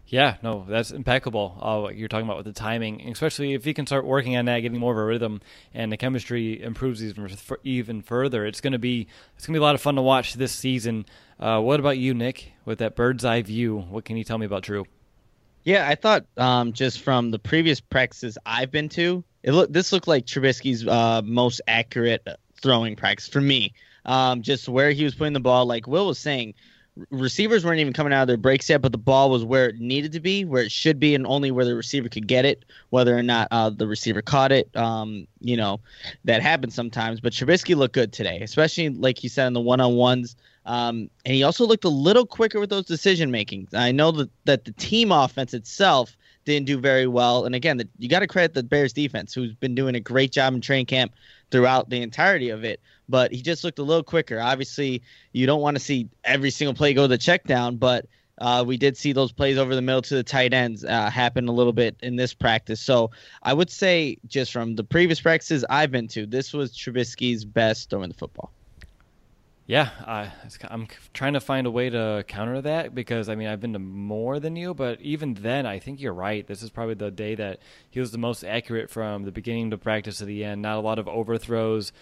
Yeah, no, that's impeccable, uh, what you're talking about with the timing, especially if he can start working on that, getting more of a rhythm, and the chemistry improves even, even further. It's going to be it's going to be a lot of fun to watch this season. Uh, what about you, Nick, with that bird's eye view? What can you tell me about Drew? Yeah, I thought um, just from the previous practices I've been to, it look, this looked like Trubisky's uh, most accurate throwing practice for me. Um, just where he was putting the ball, like Will was saying, receivers weren't even coming out of their breaks yet, but the ball was where it needed to be, where it should be, and only where the receiver could get it, whether or not uh, the receiver caught it. Um, you know, that happens sometimes. But Trubisky looked good today, especially, like you said, in the one-on-ones. Um, and he also looked a little quicker with those decision making. I know that, that the team offense itself didn't do very well. And again, the, you got to credit the Bears defense, who's been doing a great job in training camp throughout the entirety of it. But he just looked a little quicker. Obviously, you don't want to see every single play go to the check down, but uh, we did see those plays over the middle to the tight ends uh, happen a little bit in this practice. So I would say just from the previous practices I've been to, this was Trubisky's best throwing the football. Yeah, uh, I'm trying to find a way to counter that because, I mean, I've been to more than you, but even then, I think you're right. This is probably the day that he was the most accurate from the beginning to practice to the end. Not a lot of overthrows.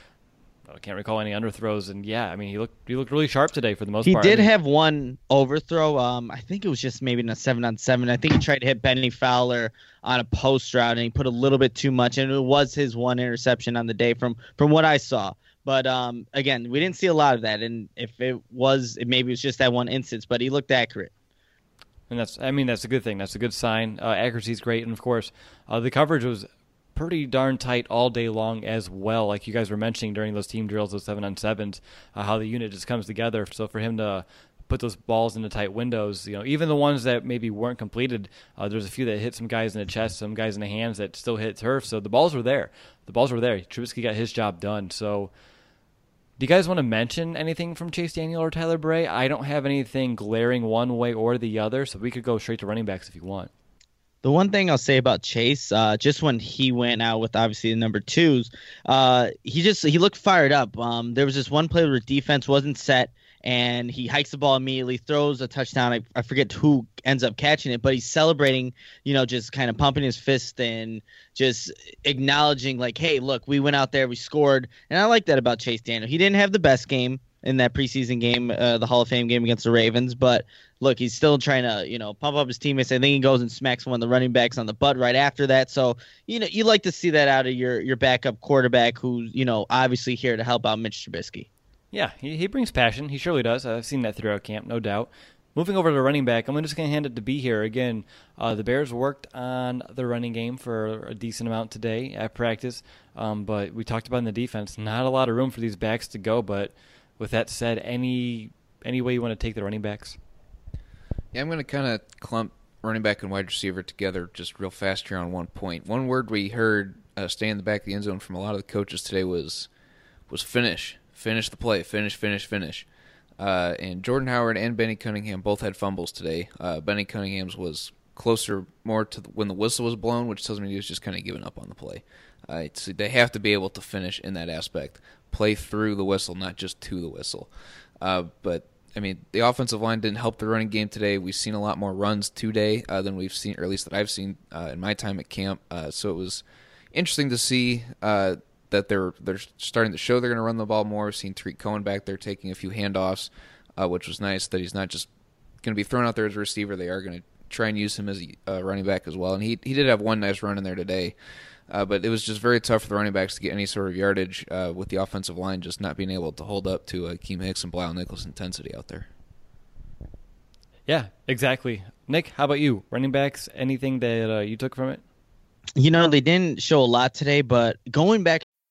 I can't recall any underthrows, and yeah, I mean, he looked he looked really sharp today for the most he part. He did I mean, have one overthrow. Um, I think it was just maybe in a seven on seven. I think he tried to hit Benny Fowler on a post route, and he put a little bit too much, and it was his one interception on the day from, from what I saw. But, um, again, we didn't see a lot of that, and if it was, it maybe it was just that one instance, but he looked accurate. And that's, I mean, that's a good thing. That's a good sign. Uh, accuracy is great. And, of course, uh, the coverage was pretty darn tight all day long as well. Like you guys were mentioning during those team drills, those seven-on-sevens, uh, how the unit just comes together. So for him to put those balls into tight windows, you know, even the ones that maybe weren't completed, uh, there's a few that hit some guys in the chest, some guys in the hands that still hit turf. So the balls were there. The balls were there. Trubisky got his job done. So do you guys want to mention anything from Chase Daniel or Tyler Bray? I don't have anything glaring one way or the other, so we could go straight to running backs if you want. The one thing I'll say about Chase, uh, just when he went out with obviously the number twos, uh, he just he looked fired up. Um, there was this one play where defense wasn't set, and he hikes the ball immediately, throws a touchdown. I, I forget who ends up catching it, but he's celebrating, you know, just kind of pumping his fist and just acknowledging like, hey, look, we went out there, we scored. And I like that about Chase Daniel. He didn't have the best game in that preseason game, uh, the Hall of Fame game against the Ravens. But look, he's still trying to, you know, pump up his teammates. I think he goes and smacks one of the running backs on the butt right after that. So, you know, you like to see that out of your, your backup quarterback who, you know, obviously here to help out Mitch Trubisky. Yeah, he, he brings passion. He surely does. I've seen that throughout camp, no doubt. Moving over to running back, I'm just going to hand it to B here. Again, uh, the Bears worked on the running game for a decent amount today at practice, um, but we talked about in the defense, not a lot of room for these backs to go. But with that said, any any way you want to take the running backs? Yeah, I'm going to kind of clump running back and wide receiver together just real fast here on one point. One word we heard uh, stay in the back of the end zone from a lot of the coaches today was was finish. Finish the play. Finish, finish, finish. Uh, and Jordan Howard and Benny Cunningham both had fumbles today. Uh, Benny Cunningham's was closer more to the, when the whistle was blown, which tells me he was just kind of giving up on the play. Uh, so they have to be able to finish in that aspect. Play through the whistle, not just to the whistle. Uh, but, I mean, the offensive line didn't help the running game today. We've seen a lot more runs today uh, than we've seen, or at least that I've seen uh, in my time at camp. Uh, so it was interesting to see uh that they're they're starting to show they're going to run the ball more. We've seen Tariq Cohen back there taking a few handoffs, uh, which was nice that he's not just going to be thrown out there as a receiver. They are going to try and use him as a uh, running back as well. And he he did have one nice run in there today, uh, but it was just very tough for the running backs to get any sort of yardage uh, with the offensive line just not being able to hold up to uh, Akeem Hicks and Bilal Nichols' intensity out there. Yeah, exactly. Nick, how about you? Running backs, anything that uh, you took from it? You know, they didn't show a lot today, but going back.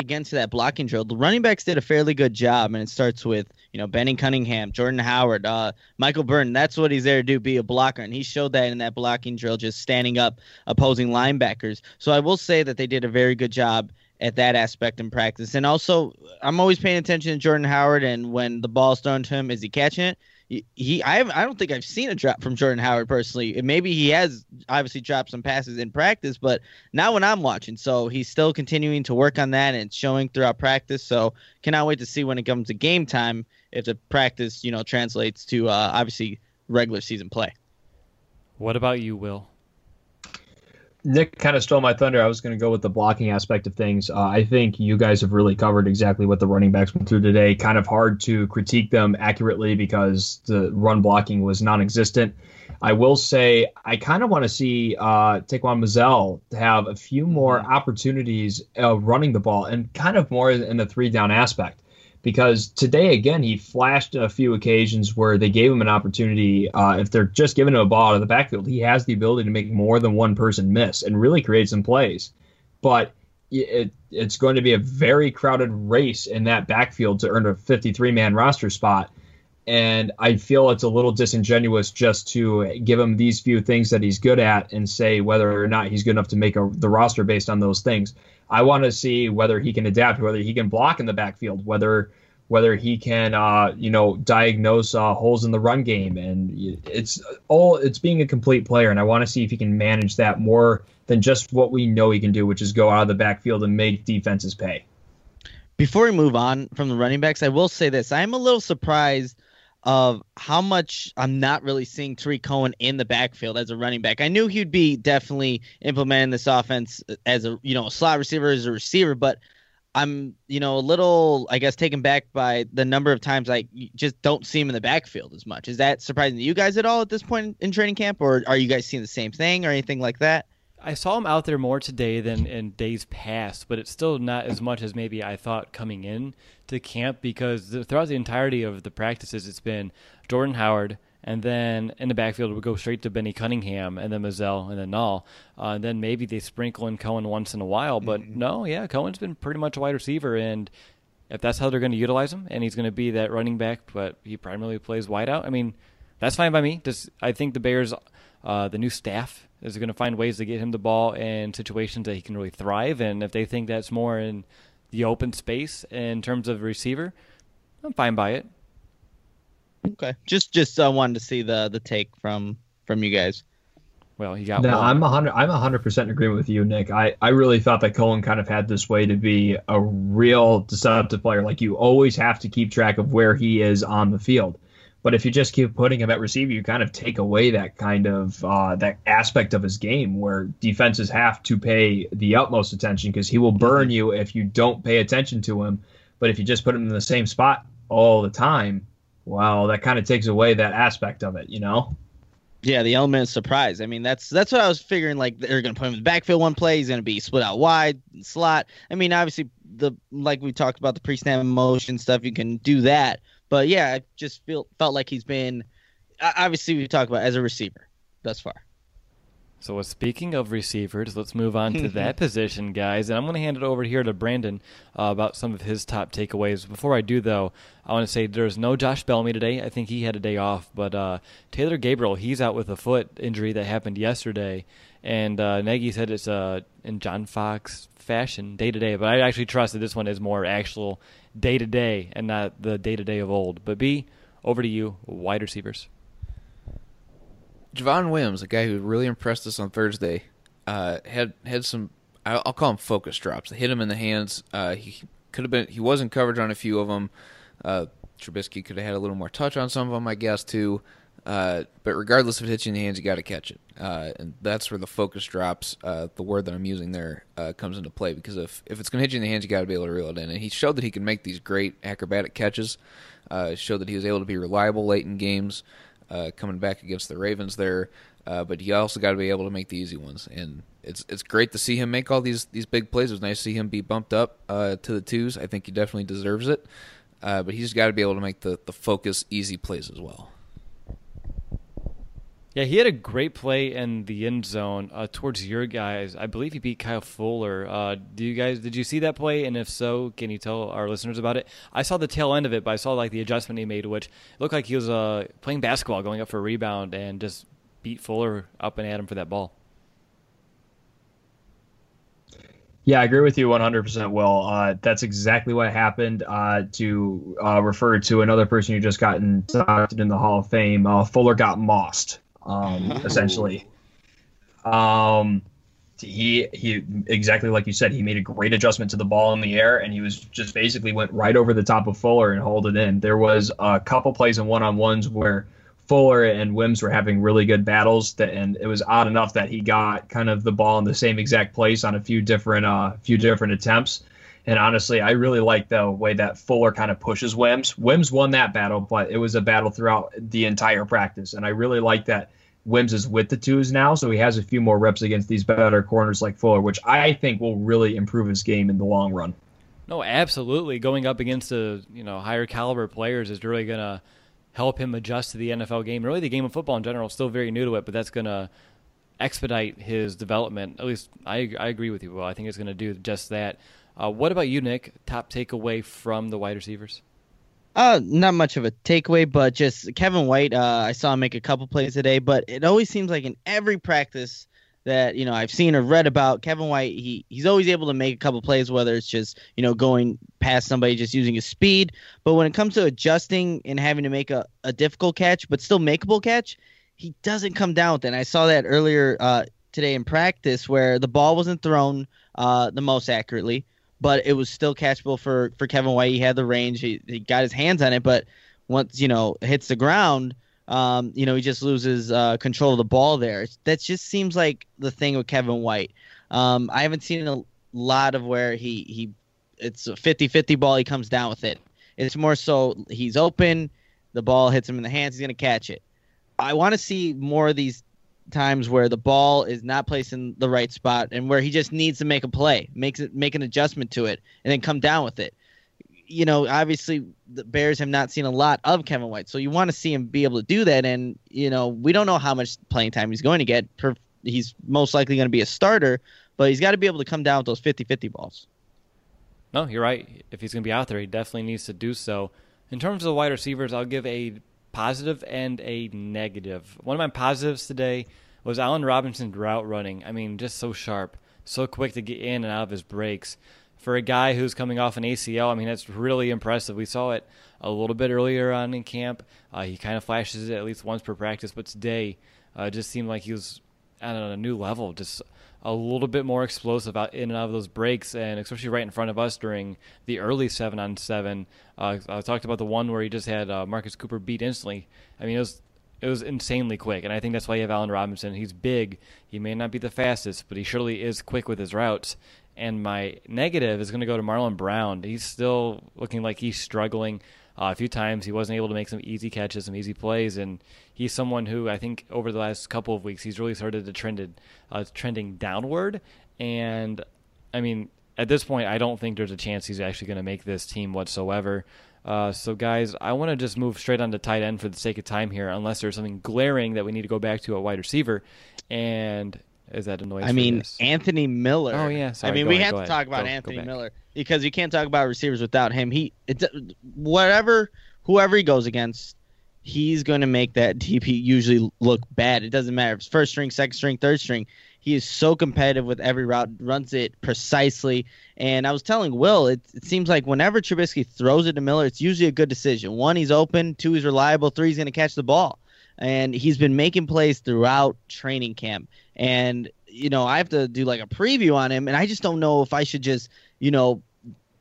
Again, to that blocking drill, the running backs did a fairly good job, and it starts with, you know, Benny Cunningham, Jordan Howard, uh, Michael Burton. That's what he's there to do, be a blocker, and he showed that in that blocking drill, just standing up opposing linebackers. So I will say that they did a very good job at that aspect in practice. And also, I'm always paying attention to Jordan Howard, and when the ball's thrown to him, is he catching it? He, I have, I don't think I've seen a drop from Jordan Howard personally. Maybe he has obviously dropped some passes in practice, but not when I'm watching. So he's still continuing to work on that and showing throughout practice. So cannot wait to see when it comes to game time if the practice, you know, translates to uh, obviously regular season play. What about you, Will? Nick kind of stole my thunder. I was going to go with the blocking aspect of things. Uh, I think you guys have really covered exactly what the running backs went through today. Kind of hard to critique them accurately because the run blocking was non-existent. I will say I kind of want to see uh, Taquan Mazzell have a few more opportunities of running the ball and kind of more in the three-down aspect. Because today, again, he flashed a few occasions where they gave him an opportunity. Uh, if they're just giving him a ball out of the backfield, he has the ability to make more than one person miss and really create some plays. But it, it's going to be a very crowded race in that backfield to earn a fifty-three man roster spot. And I feel it's a little disingenuous just to give him these few things that he's good at and say whether or not he's good enough to make a, the roster based on those things. I want to see whether he can adapt, whether he can block in the backfield, whether whether he can, uh, you know, diagnose uh, holes in the run game. And it's all it's being a complete player. And I want to see if he can manage that more than just what we know he can do, which is go out of the backfield and make defenses pay. Before we move on from the running backs, I will say this. I'm a little surprised of how much I'm not really seeing Tariq Cohen in the backfield as a running back. I knew he'd be definitely implementing this offense as a, you know, a slot receiver, as a receiver, but I'm, you know, a little, I guess, taken back by the number of times I just don't see him in the backfield as much. Is that surprising to you guys at all at this point in training camp, or are you guys seeing the same thing or anything like that? I saw him out there more today than in days past, but it's still not as much as maybe I thought coming in to camp, because throughout the entirety of the practices, it's been Jordan Howard, and then in the backfield we'll go straight to Benny Cunningham, and then Mazzell, and then Nall. Uh, and then maybe they sprinkle in Cohen once in a while, but mm-hmm. no, yeah, Cohen's been pretty much a wide receiver, and if that's how they're going to utilize him, and he's going to be that running back, but he primarily plays wide out, I mean, that's fine by me. Just, I think the Bears, uh, the new staff, is going to find ways to get him the ball in situations that he can really thrive. And if they think that's more in the open space in terms of receiver, I'm fine by it. Okay. Just, just uh, wanted to see the, the take from, from you guys. Well, he got no, one. I'm a hundred, I'm a hundred percent in agreement with you, Nick. I, I really thought that Cohen kind of had this way to be a real deceptive player. Like, you always have to keep track of where he is on the field. But if you just keep putting him at receiver, you kind of take away that kind of uh, that aspect of his game where defenses have to pay the utmost attention, because he will burn you if you don't pay attention to him. But if you just put him in the same spot all the time, well, that kind of takes away that aspect of it, you know? Yeah, the element of surprise. I mean, that's that's what I was figuring. Like, they're going to put him in the backfield one play. He's going to be split out wide, slot. I mean, obviously, the like we talked about, the pre-snap motion stuff, you can do that. But, yeah, I just feel, felt like he's been, obviously, we talked about as a receiver thus far. So, well, speaking of receivers, let's move on to that position, guys. And I'm going to hand it over here to Brandon uh, about some of his top takeaways. Before I do, though, I want to say there's no Josh Bellamy today. I think he had a day off. But uh, Taylor Gabriel, he's out with a foot injury that happened yesterday. And uh, Nagy said it's uh, in John Fox fashion, day-to-day. But I actually trust that this one is more actual day-to-day and not the day-to-day of old. But, B, over to you, wide receivers. Javon Wims, a guy who really impressed us on Thursday, uh, had had some, I'll call them focus drops. They hit him in the hands. Uh, he could have been, he was in coverage on a few of them. Uh, Trubisky could have had a little more touch on some of them, I guess, too. Uh, but regardless of hitting the hands, you got to catch it. Uh, and that's where the focus drops, uh, the word that I'm using there, uh, comes into play. Because if, if it's going to hit you in the hands, you got to be able to reel it in. And he showed that he can make these great acrobatic catches. Uh, showed that he was able to be reliable late in games. Uh, coming back against the Ravens there, uh, but you also got to be able to make the easy ones, and it's it's great to see him make all these these big plays. It was nice to see him be bumped up uh, to the twos. I think he definitely deserves it, uh, but he's got to be able to make the the focus easy plays as well. Yeah, he had a great play in the end zone uh, towards your guys. I believe he beat Kyle Fuller. Uh, do you guys did you see that play? And if so, can you tell our listeners about it? I saw the tail end of it, but I saw like the adjustment he made, which looked like he was uh, playing basketball, going up for a rebound, and just beat Fuller up and at him for that ball. Yeah, I agree with you one hundred percent, Will. Uh, that's exactly what happened. Uh, to uh, refer to another person who just got inducted in the Hall of Fame, uh, Fuller got mossed. Um, essentially, um, he, he, exactly like you said, he made a great adjustment to the ball in the air, and he was just basically went right over the top of Fuller and hauled it in. There was a couple plays in one-on-ones where Fuller and Wims were having really good battles that, and it was odd enough that he got kind of the ball in the same exact place on a few different, uh, few different attempts. And honestly, I really like the way that Fuller kind of pushes Wims. Wims won that battle, but it was a battle throughout the entire practice. And I really like that Wims is with the twos now, so he has a few more reps against these better corners like Fuller, which I think will really improve his game in the long run. No, absolutely. Going up against the you know higher caliber players is really going to help him adjust to the N F L game. Really, the game of football in general, still very new to it, but that's going to expedite his development. At least I, I agree with you, Will. I think it's going to do just that. Uh, what about you, Nick? Top takeaway from the wide receivers? Uh, not much of a takeaway, but just Kevin White. Uh, I saw him make a couple plays today, but it always seems like in every practice that you know I've seen or read about Kevin White, he he's always able to make a couple plays, whether it's just you know going past somebody, just using his speed. But when it comes to adjusting and having to make a, a difficult catch, but still makeable catch, he doesn't come down with it. And I saw that earlier uh, today in practice where the ball wasn't thrown uh, the most accurately, but it was still catchable for, for Kevin White. He had the range. He, he got his hands on it. But once, you know, hits the ground, um, you know, he just loses uh, control of the ball there. That just seems like the thing with Kevin White. Um, I haven't seen a lot of where he, he it's a fifty-fifty ball. He comes down with it. It's more so he's open. The ball hits him in the hands. He's going to catch it. I want to see more of these times where the ball is not placed in the right spot and where he just needs to make a play, makes it, make an adjustment to it, and then come down with it. You know, obviously the Bears have not seen a lot of Kevin White, so you want to see him be able to do that. And, you know, we don't know how much playing time he's going to get. He's most likely going to be a starter, but he's got to be able to come down with those fifty-fifty balls. No, you're right. If he's going to be out there, he definitely needs to do so. In terms of the wide receivers, I'll give a positive and a negative. One of my positives today was Allen Robinson's route running. I mean, just so sharp, so quick to get in and out of his breaks. For a guy who's coming off an A C L, I mean, that's really impressive. We saw it a little bit earlier on in camp. Uh, he kind of flashes it at least once per practice, but today uh, it just seemed like he was at a new level, just a little bit more explosive out in and out of those breaks, and especially right in front of us during the early seven on seven. Uh, I talked about the one where he just had uh, Marcus Cooper beat instantly. I mean, it was it was insanely quick, and I think that's why you have Allen Robinson. He's big. He may not be the fastest, but he surely is quick with his routes. And my negative is going to go to Marlon Brown. He's still looking like he's struggling. Uh, a few times he wasn't able to make some easy catches, some easy plays, and he's someone who I think over the last couple of weeks he's really started to trended, uh, trending downward. And, I mean, at this point I don't think there's a chance he's actually going to make this team whatsoever. Uh, so, guys, I want to just move straight on to tight end for the sake of time here, unless there's something glaring that we need to go back to a wide receiver. And is that a noise? I mean, this? Anthony Miller. Oh, yeah. Sorry, I mean, we ahead, have to ahead. talk about go, Anthony go Miller because you can't talk about receivers without him. He, it's, whatever, whoever he goes against, he's going to make that D P usually look bad. It doesn't matter if it's first string, second string, third string. He is so competitive with every route, runs it precisely. And I was telling Will, it, it seems like whenever Trubisky throws it to Miller, it's usually a good decision. One, he's open. Two, he's reliable. Three, he's going to catch the ball. And he's been making plays throughout training camp. And, you know, I have to do like a preview on him. And I just don't know if I should just, you know,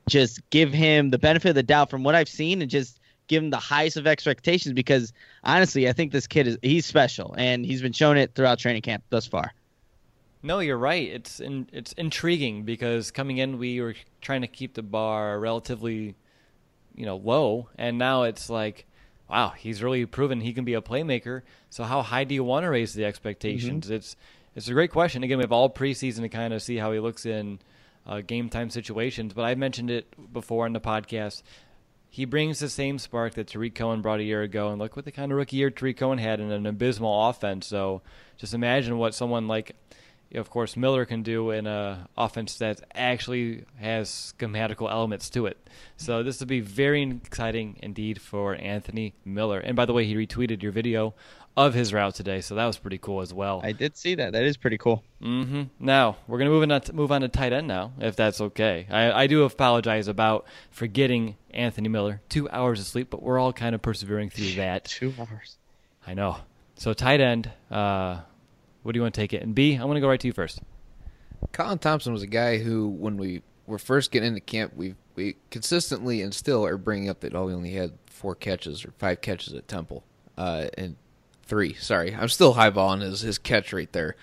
just give him the benefit of the doubt from what I've seen and just give him the highest of expectations. Because, honestly, I think this kid is he's special. And he's been showing it throughout training camp thus far. No, you're right. It's in, it's intriguing because coming in, we were trying to keep the bar relatively, you know, low. And now it's like, wow, he's really proven he can be a playmaker. So how high do you want to raise the expectations? Mm-hmm. It's it's a great question. Again, we have all preseason to kind of see how he looks in uh, game time situations. But I've mentioned it before on the podcast. He brings the same spark that Tariq Cohen brought a year ago. And look what the kind of rookie year Tariq Cohen had in an abysmal offense. So just imagine what someone like, of course, Miller can do in an offense that actually has schematical elements to it. So this will be very exciting indeed for Anthony Miller. And by the way, he retweeted your video of his route today, so that was pretty cool as well. I did see that. That is pretty cool. Mm-hmm. Now, we're going to move on to, move on to tight end now, if that's okay. I, I do apologize about forgetting Anthony Miller. Two hours of sleep, but we're all kind of persevering through that. Two hours. I know. So tight end, uh... what do you want to take it? And B, I'm going to go right to you first. Colin Thompson was a guy who, when we were first getting into camp, we we consistently and still are bringing up that oh, we only had four catches or five catches at Temple, uh, and three. Sorry, I'm still highballing his his catch rate there.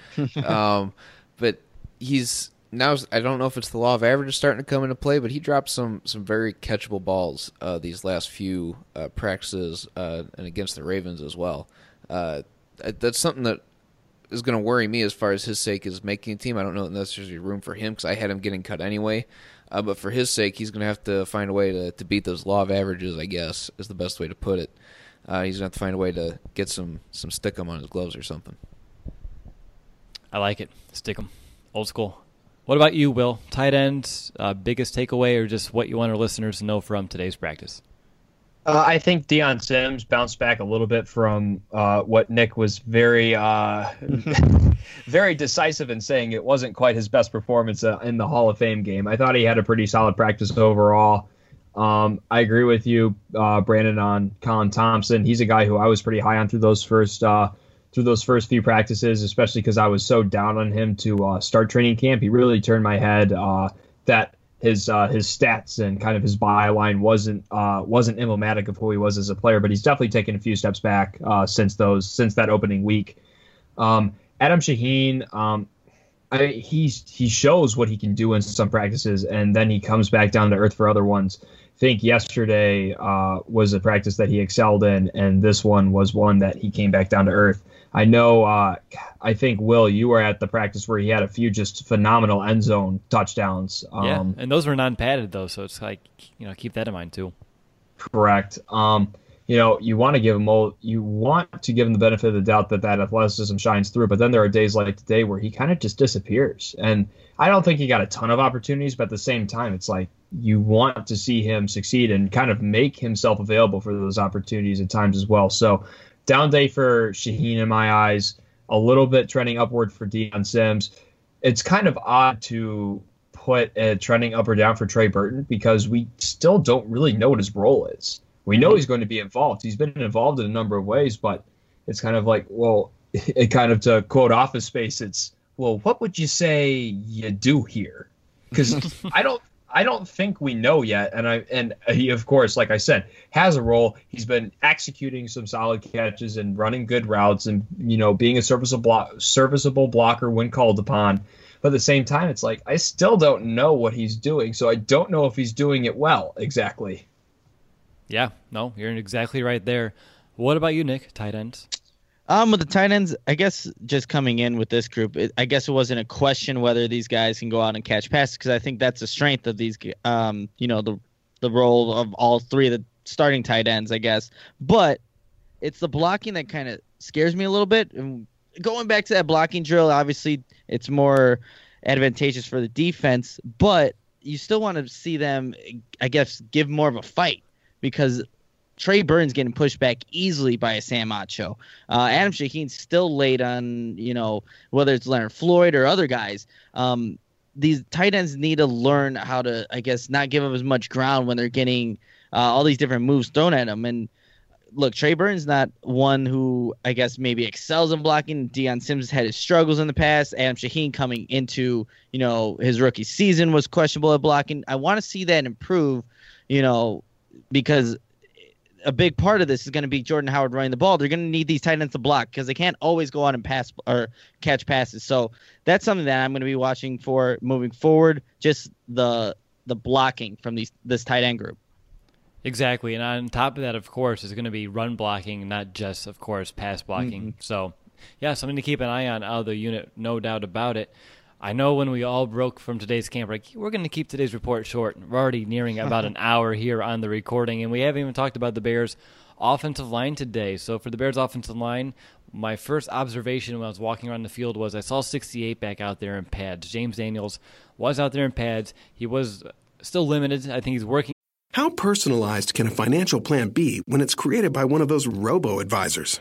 um, but he's now. I don't know if it's the law of averages starting to come into play, but he dropped some some very catchable balls uh, these last few uh, practices uh, and against the Ravens as well. Uh, that's something that is going to worry me as far as his sake is making a team. I don't know that necessarily room for him because I had him getting cut anyway. Uh, but for his sake, he's going to have to find a way to, to beat those law of averages, I guess, is the best way to put it. Uh, he's going to have to find a way to get some, some stick-em on his gloves or something. I like it. Stick-em. Old school. What about you, Will? Tight ends, uh, biggest takeaway, or just what you want our listeners to know from today's practice? Uh, I think Deion Sims bounced back a little bit from uh, what Nick was very, uh, very decisive in saying it wasn't quite his best performance uh, in the Hall of Fame game. I thought he had a pretty solid practice overall. Um, I agree with you, uh, Brandon, on Colin Thompson. He's a guy who I was pretty high on through those first uh, through those first few practices, especially because I was so down on him to uh, start training camp. He really turned my head uh, that his uh, his stats and kind of his byline wasn't uh, wasn't emblematic of who he was as a player, but he's definitely taken a few steps back uh, since those since that opening week. Um, Adam Shaheen, um, I, he's he shows what he can do in some practices, and then he comes back down to earth for other ones. I think yesterday uh, was a practice that he excelled in, and this one was one that he came back down to earth. I know. Uh, I think Will, you were at the practice where he had a few just phenomenal end zone touchdowns. Um, yeah, and those were non-padded though, so it's like, you know, keep that in mind too. Correct. Um, you know, you want to give him all, you want to give him the benefit of the doubt that that athleticism shines through, but then there are days like today where he kind of just disappears. And I don't think he got a ton of opportunities, but at the same time, it's like you want to see him succeed and kind of make himself available for those opportunities at times as well. So. Down day for Shaheen in my eyes, a little bit trending upward for Deion Sims. It's kind of odd to put a trending up or down for Trey Burton because we still don't really know what his role is. We know he's going to be involved. He's been involved in a number of ways, but it's kind of like, well, it kind of, to quote Office Space, it's, well, what would you say you do here? Because I don't... I don't think we know yet, and I and he, of course, like I said, has a role. He's been executing some solid catches and running good routes and, you know, being a serviceable, block, serviceable blocker when called upon. But at the same time, it's like, I still don't know what he's doing, so I don't know if he's doing it well exactly. Yeah, no, you're exactly right there. What about you, Nick, tight ends? Um, with the tight ends, I guess just coming in with this group, it, I guess it wasn't a question whether these guys can go out and catch passes because I think that's the strength of these, um, you know, the the role of all three of the starting tight ends, I guess. But it's the blocking that kind of scares me a little bit. And going back to that blocking drill, obviously it's more advantageous for the defense, but you still want to see them, I guess, give more of a fight because Trey Burton's getting pushed back easily by a Sam Acho. Uh, Adam Shaheen's still late on, you know, whether it's Leonard Floyd or other guys. Um, these tight ends need to learn how to, I guess, not give up as much ground when they're getting uh, all these different moves thrown at them. And look, Trey Burton's not one who, I guess, maybe excels in blocking. Deion Sims had his struggles in the past. Adam Shaheen coming into, you know, his rookie season was questionable at blocking. I want to see that improve, you know, because a big part of this is going to be Jordan Howard running the ball. They're going to need these tight ends to block because they can't always go out and pass or catch passes. So that's something that I'm going to be watching for moving forward, just the the blocking from these this tight end group. Exactly. And on top of that, of course, is going to be run blocking, not just, of course, pass blocking. Mm-hmm. So, yeah, something to keep an eye on out of the unit, no doubt about it. I know when we all broke from today's camp, like, we're going to keep today's report short. We're already nearing about an hour here on the recording, and we haven't even talked about the Bears' offensive line today. So for the Bears' offensive line, my first observation when I was walking around the field was I saw sixty-eight back out there in pads. James Daniels was out there in pads. He was still limited. I think he's working. How personalized can a financial plan be when it's created by one of those robo-advisors?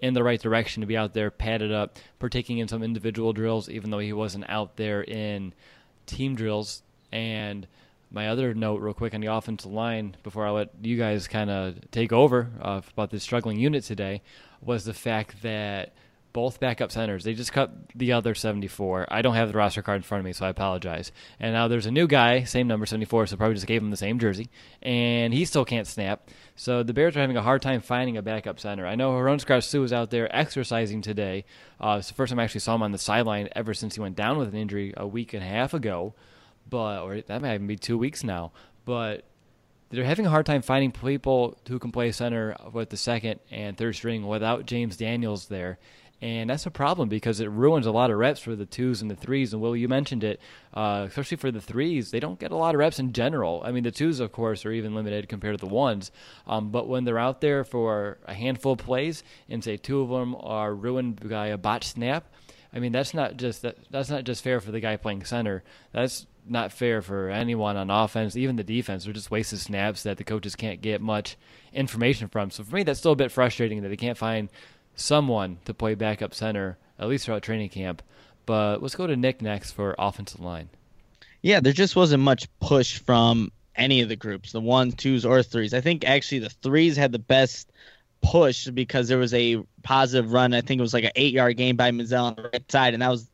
in the right direction to be out there padded up, partaking in some individual drills, even though he wasn't out there in team drills. And my other note real quick on the offensive line before I let you guys kind of take over uh, about this struggling unit today was the fact that both backup centers, they just cut the other seventy-four. I don't have the roster card in front of me, so I apologize. And now there's a new guy, same number, seventy-four, so probably just gave him the same jersey. And he still can't snap. So the Bears are having a hard time finding a backup center. I know Hron Skarsu was out there exercising today. Uh, it's the first time I actually saw him on the sideline ever since he went down with an injury a week and a half ago. But or that might even be two weeks now. But they're having a hard time finding people who can play center with the second and third string without James Daniels there. And that's a problem because it ruins a lot of reps for the twos and the threes. And, Will, you mentioned it, uh, especially for the threes. They don't get a lot of reps in general. I mean, the twos, of course, are even limited compared to the ones. Um, but when they're out there for a handful of plays and, say, two of them are ruined by a botched snap, I mean, that's not just that, that's not just fair for the guy playing center. That's not fair for anyone on offense, even the defense. They're just wasted snaps that the coaches can't get much information from. So for me, that's still a bit frustrating that they can't find someone to play backup center, at least throughout training camp. But let's go to Nick next for offensive line. Yeah, there just wasn't much push from any of the groups, the one, twos, or threes. I think actually the threes had the best push because there was a positive run. I think it was like an eight-yard gain by Manziel on the right side, and that was,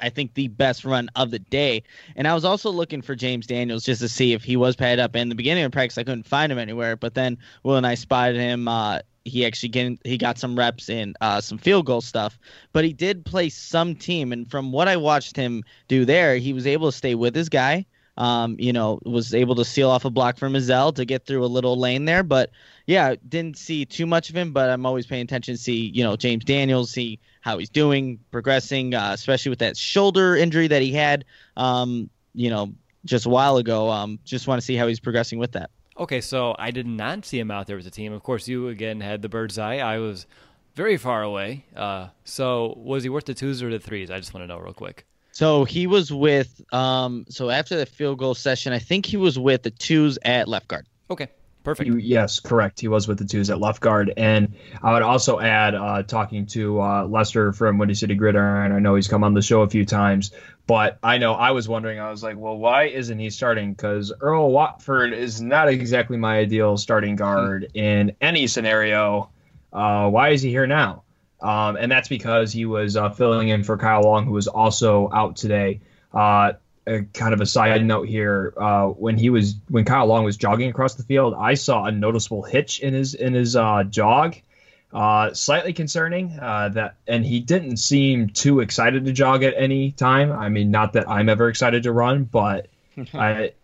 I think, the best run of the day. And I was also looking for James Daniels just to see if he was padded up. And in the beginning of practice, I couldn't find him anywhere, but then Will and I spotted him. Uh, he actually get, he got some reps and uh, some field goal stuff, but he did play some team. And from what I watched him do there, he was able to stay with his guy. Um, you know, was able to seal off a block for Manziel to get through a little lane there. But, yeah, didn't see too much of him, but I'm always paying attention to see, you know, James Daniels, see how he's doing, progressing, uh, especially with that shoulder injury that he had, um, you know, just a while ago. Um, just want to see how he's progressing with that. Okay, so I did not see him out there with the team. Of course, you, again, had the bird's eye. I was very far away. Uh, so was he worth the twos or the threes? I just want to know real quick. So he was with, um, so after the field goal session, I think he was with the twos at left guard. Okay, perfect. He, yes, correct. He was with the twos at left guard. And I would also add, uh, talking to uh, Lester from Windy City Gridiron, I know he's come on the show a few times, but I know I was wondering, I was like, well, why isn't he starting? Because Earl Watford is not exactly my ideal starting guard in any scenario. Uh, why is he here now? Um, and that's because he was uh, filling in for Kyle Long, who was also out today. Uh, a, kind of a side note here: uh, when he was, when Kyle Long was jogging across the field, I saw a noticeable hitch in his in his uh, jog, uh, slightly concerning. Uh, that, and he didn't seem too excited to jog at any time. I mean, not that I'm ever excited to run, but I,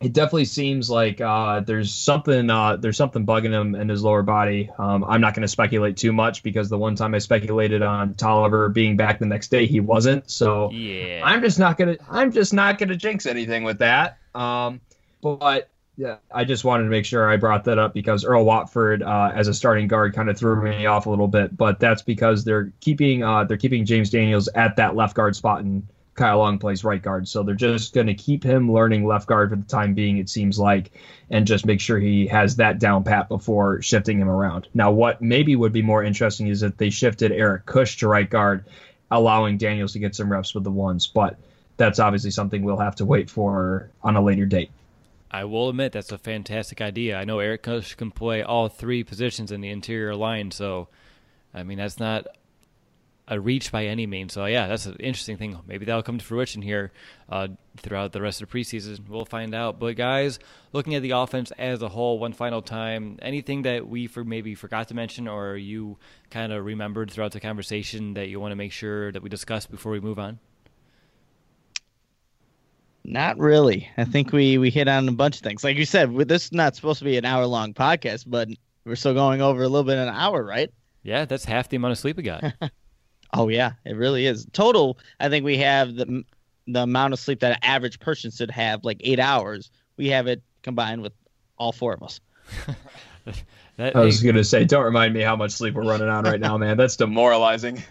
it definitely seems like uh, there's something uh, there's something bugging him in his lower body. Um, I'm not going to speculate too much because the one time I speculated on Tolliver being back the next day, he wasn't. So yeah. I'm just not gonna I'm just not gonna jinx anything with that. Um, but yeah, I just wanted to make sure I brought that up because Earl Watford uh, as a starting guard kind of threw me off a little bit. But that's because they're keeping uh, they're keeping James Daniels at that left guard spot and Kyle Long plays right guard, so they're just going to keep him learning left guard for the time being, it seems like, and just make sure he has that down pat before shifting him around. Now, what maybe would be more interesting is if they shifted Eric Cush to right guard, allowing Daniels to get some reps with the ones, but that's obviously something we'll have to wait for on a later date. I will admit that's a fantastic idea. I know Eric Cush can play all three positions in the interior line, so, I mean, that's not a reach by any means. So yeah, that's an interesting thing. Maybe that'll come to fruition here uh, throughout the rest of the preseason. We'll find out. But guys, looking at the offense as a whole, one final time, anything that we for maybe forgot to mention or you kind of remembered throughout the conversation that you want to make sure that we discuss before we move on? Not really. I think we, we hit on a bunch of things. Like you said, this is not supposed to be an hour long podcast, but we're still going over a little bit an hour, right? Yeah, that's half the amount of sleep we got. Oh, yeah, it really is. Total, I think we have the the amount of sleep that an average person should have, like eight hours. We have it combined with all four of us. that I was going to say, don't remind me how much sleep we're running on right now, man. That's demoralizing.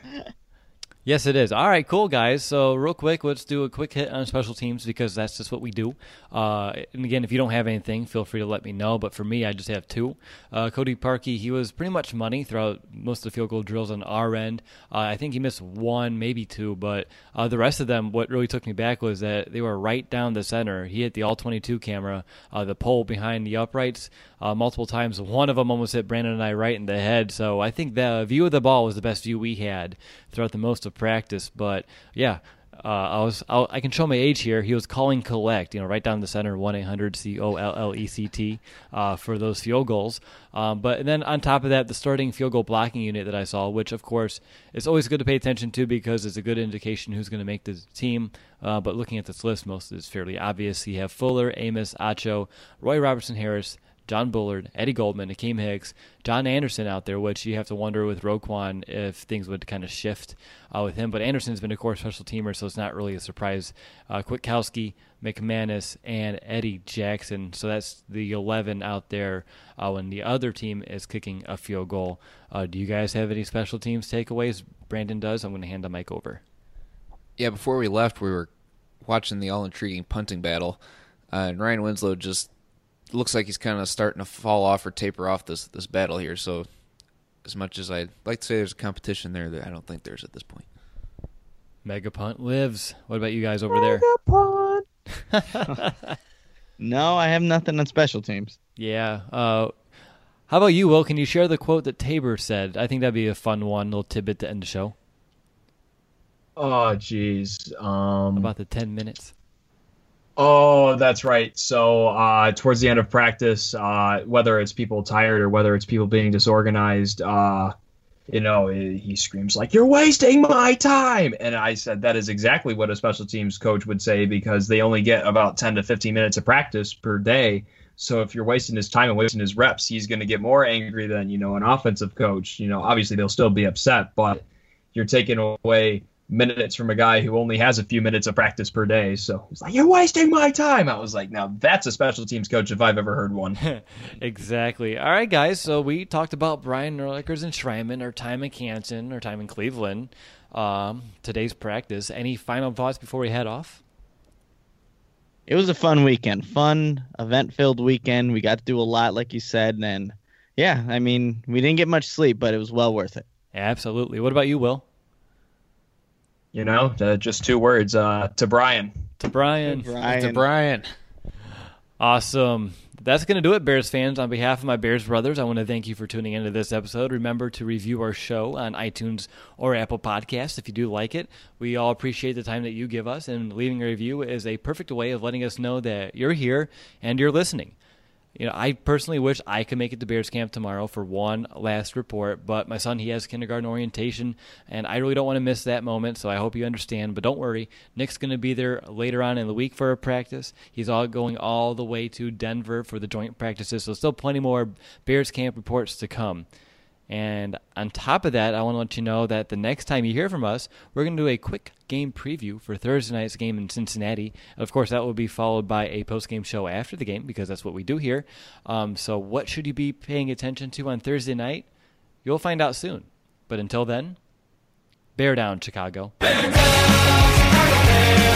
Yes, it is. All right, cool, guys. So real quick, let's do a quick hit on special teams because that's just what we do. Uh, and, again, if you don't have anything, feel free to let me know. But for me, I just have two. Uh, Cody Parkey, he was pretty much money throughout most of the field goal drills on our end. Uh, I think he missed one, maybe two. But uh, the rest of them, what really took me back was that they were right down the center. He hit the all twenty-two camera, uh, the pole behind the uprights uh, multiple times. One of them almost hit Brandon and I right in the head. So I think the view of the ball was the best view we had throughout the most of practice, but yeah, uh, I was I'll, I can show my age here. He was calling collect, you know, right down the center, one eight hundred C O L L E C T uh, for those field goals. Um, but and then on top of that, the starting field goal blocking unit that I saw, which of course it's always good to pay attention to because it's a good indication who's going to make the team. Uh, but looking at this list, most of it's fairly obvious. You have Fuller, Amos, Acho, Roy Robertson, Harris, John Bullard, Eddie Goldman, Akeem Hicks, John Anderson out there, which you have to wonder with Roquan if things would kind of shift uh, with him. But Anderson's been a core special teamer, so it's not really a surprise. Uh, Kwiatkowski, McManus, and Eddie Jackson. So that's the eleven out there uh, when the other team is kicking a field goal. Uh, do you guys have any special teams takeaways? Brandon does. I'm going to hand the mic over. Yeah, before we left, we were watching the all-intriguing punting battle, uh, and Ryan Winslow just looks like he's kind of starting to fall off or taper off this this battle here. So as much as I'd like to say there's a competition there, that I don't think there's at this point. Mega punt lives. What about you guys over Mega there? Mega punt. No, I have nothing on special teams. Yeah. Uh, how about you, Will? Can you share the quote that Tabor said? I think that'd be a fun one, a little tidbit to end the show. Oh, geez. Um, about the ten minutes. Oh, that's right. So uh, towards the end of practice, uh, whether it's people tired or whether it's people being disorganized, uh, you know, he screams like, "You're wasting my time." And I said that is exactly what a special teams coach would say, because they only get about ten to fifteen minutes of practice per day. So if you're wasting his time and wasting his reps, he's going to get more angry than, you know, an offensive coach. You know, obviously they'll still be upset, but you're taking away minutes from a guy who only has a few minutes of practice per day. So he's like, "You're wasting my time." I was like, now that's a special teams coach if I've ever heard one. Exactly. All right, guys. So we talked about Brian Urlacher's enshrinement, our time in Canton, our time in Cleveland, um, today's practice. Any final thoughts before we head off? It was a fun weekend, fun event-filled weekend. We got to do a lot, like you said. And yeah, I mean, we didn't get much sleep, but it was well worth it. Absolutely. What about you, Will? You know, uh, just two words, uh, to Brian. To Brian. To Brian. To Brian. Awesome. That's going to do it, Bears fans. On behalf of my Bears brothers, I want to thank you for tuning into this episode. Remember to review our show on iTunes or Apple Podcasts if you do like it. We all appreciate the time that you give us, and leaving a review is a perfect way of letting us know that you're here and you're listening. You know, I personally wish I could make it to Bears camp tomorrow for one last report, but my son, he has kindergarten orientation, and I really don't want to miss that moment, so I hope you understand. But don't worry, Nick's going to be there later on in the week for a practice. He's all going all the way to Denver for the joint practices, so still plenty more Bears camp reports to come. And on top of that, I want to let you know that the next time you hear from us, we're going to do a quick game preview for Thursday night's game in Cincinnati. Of course, that will be followed by a post-game show after the game, because that's what we do here. Um, so what should you be paying attention to on Thursday night? You'll find out soon. But until then, bear down, Chicago. Bear down!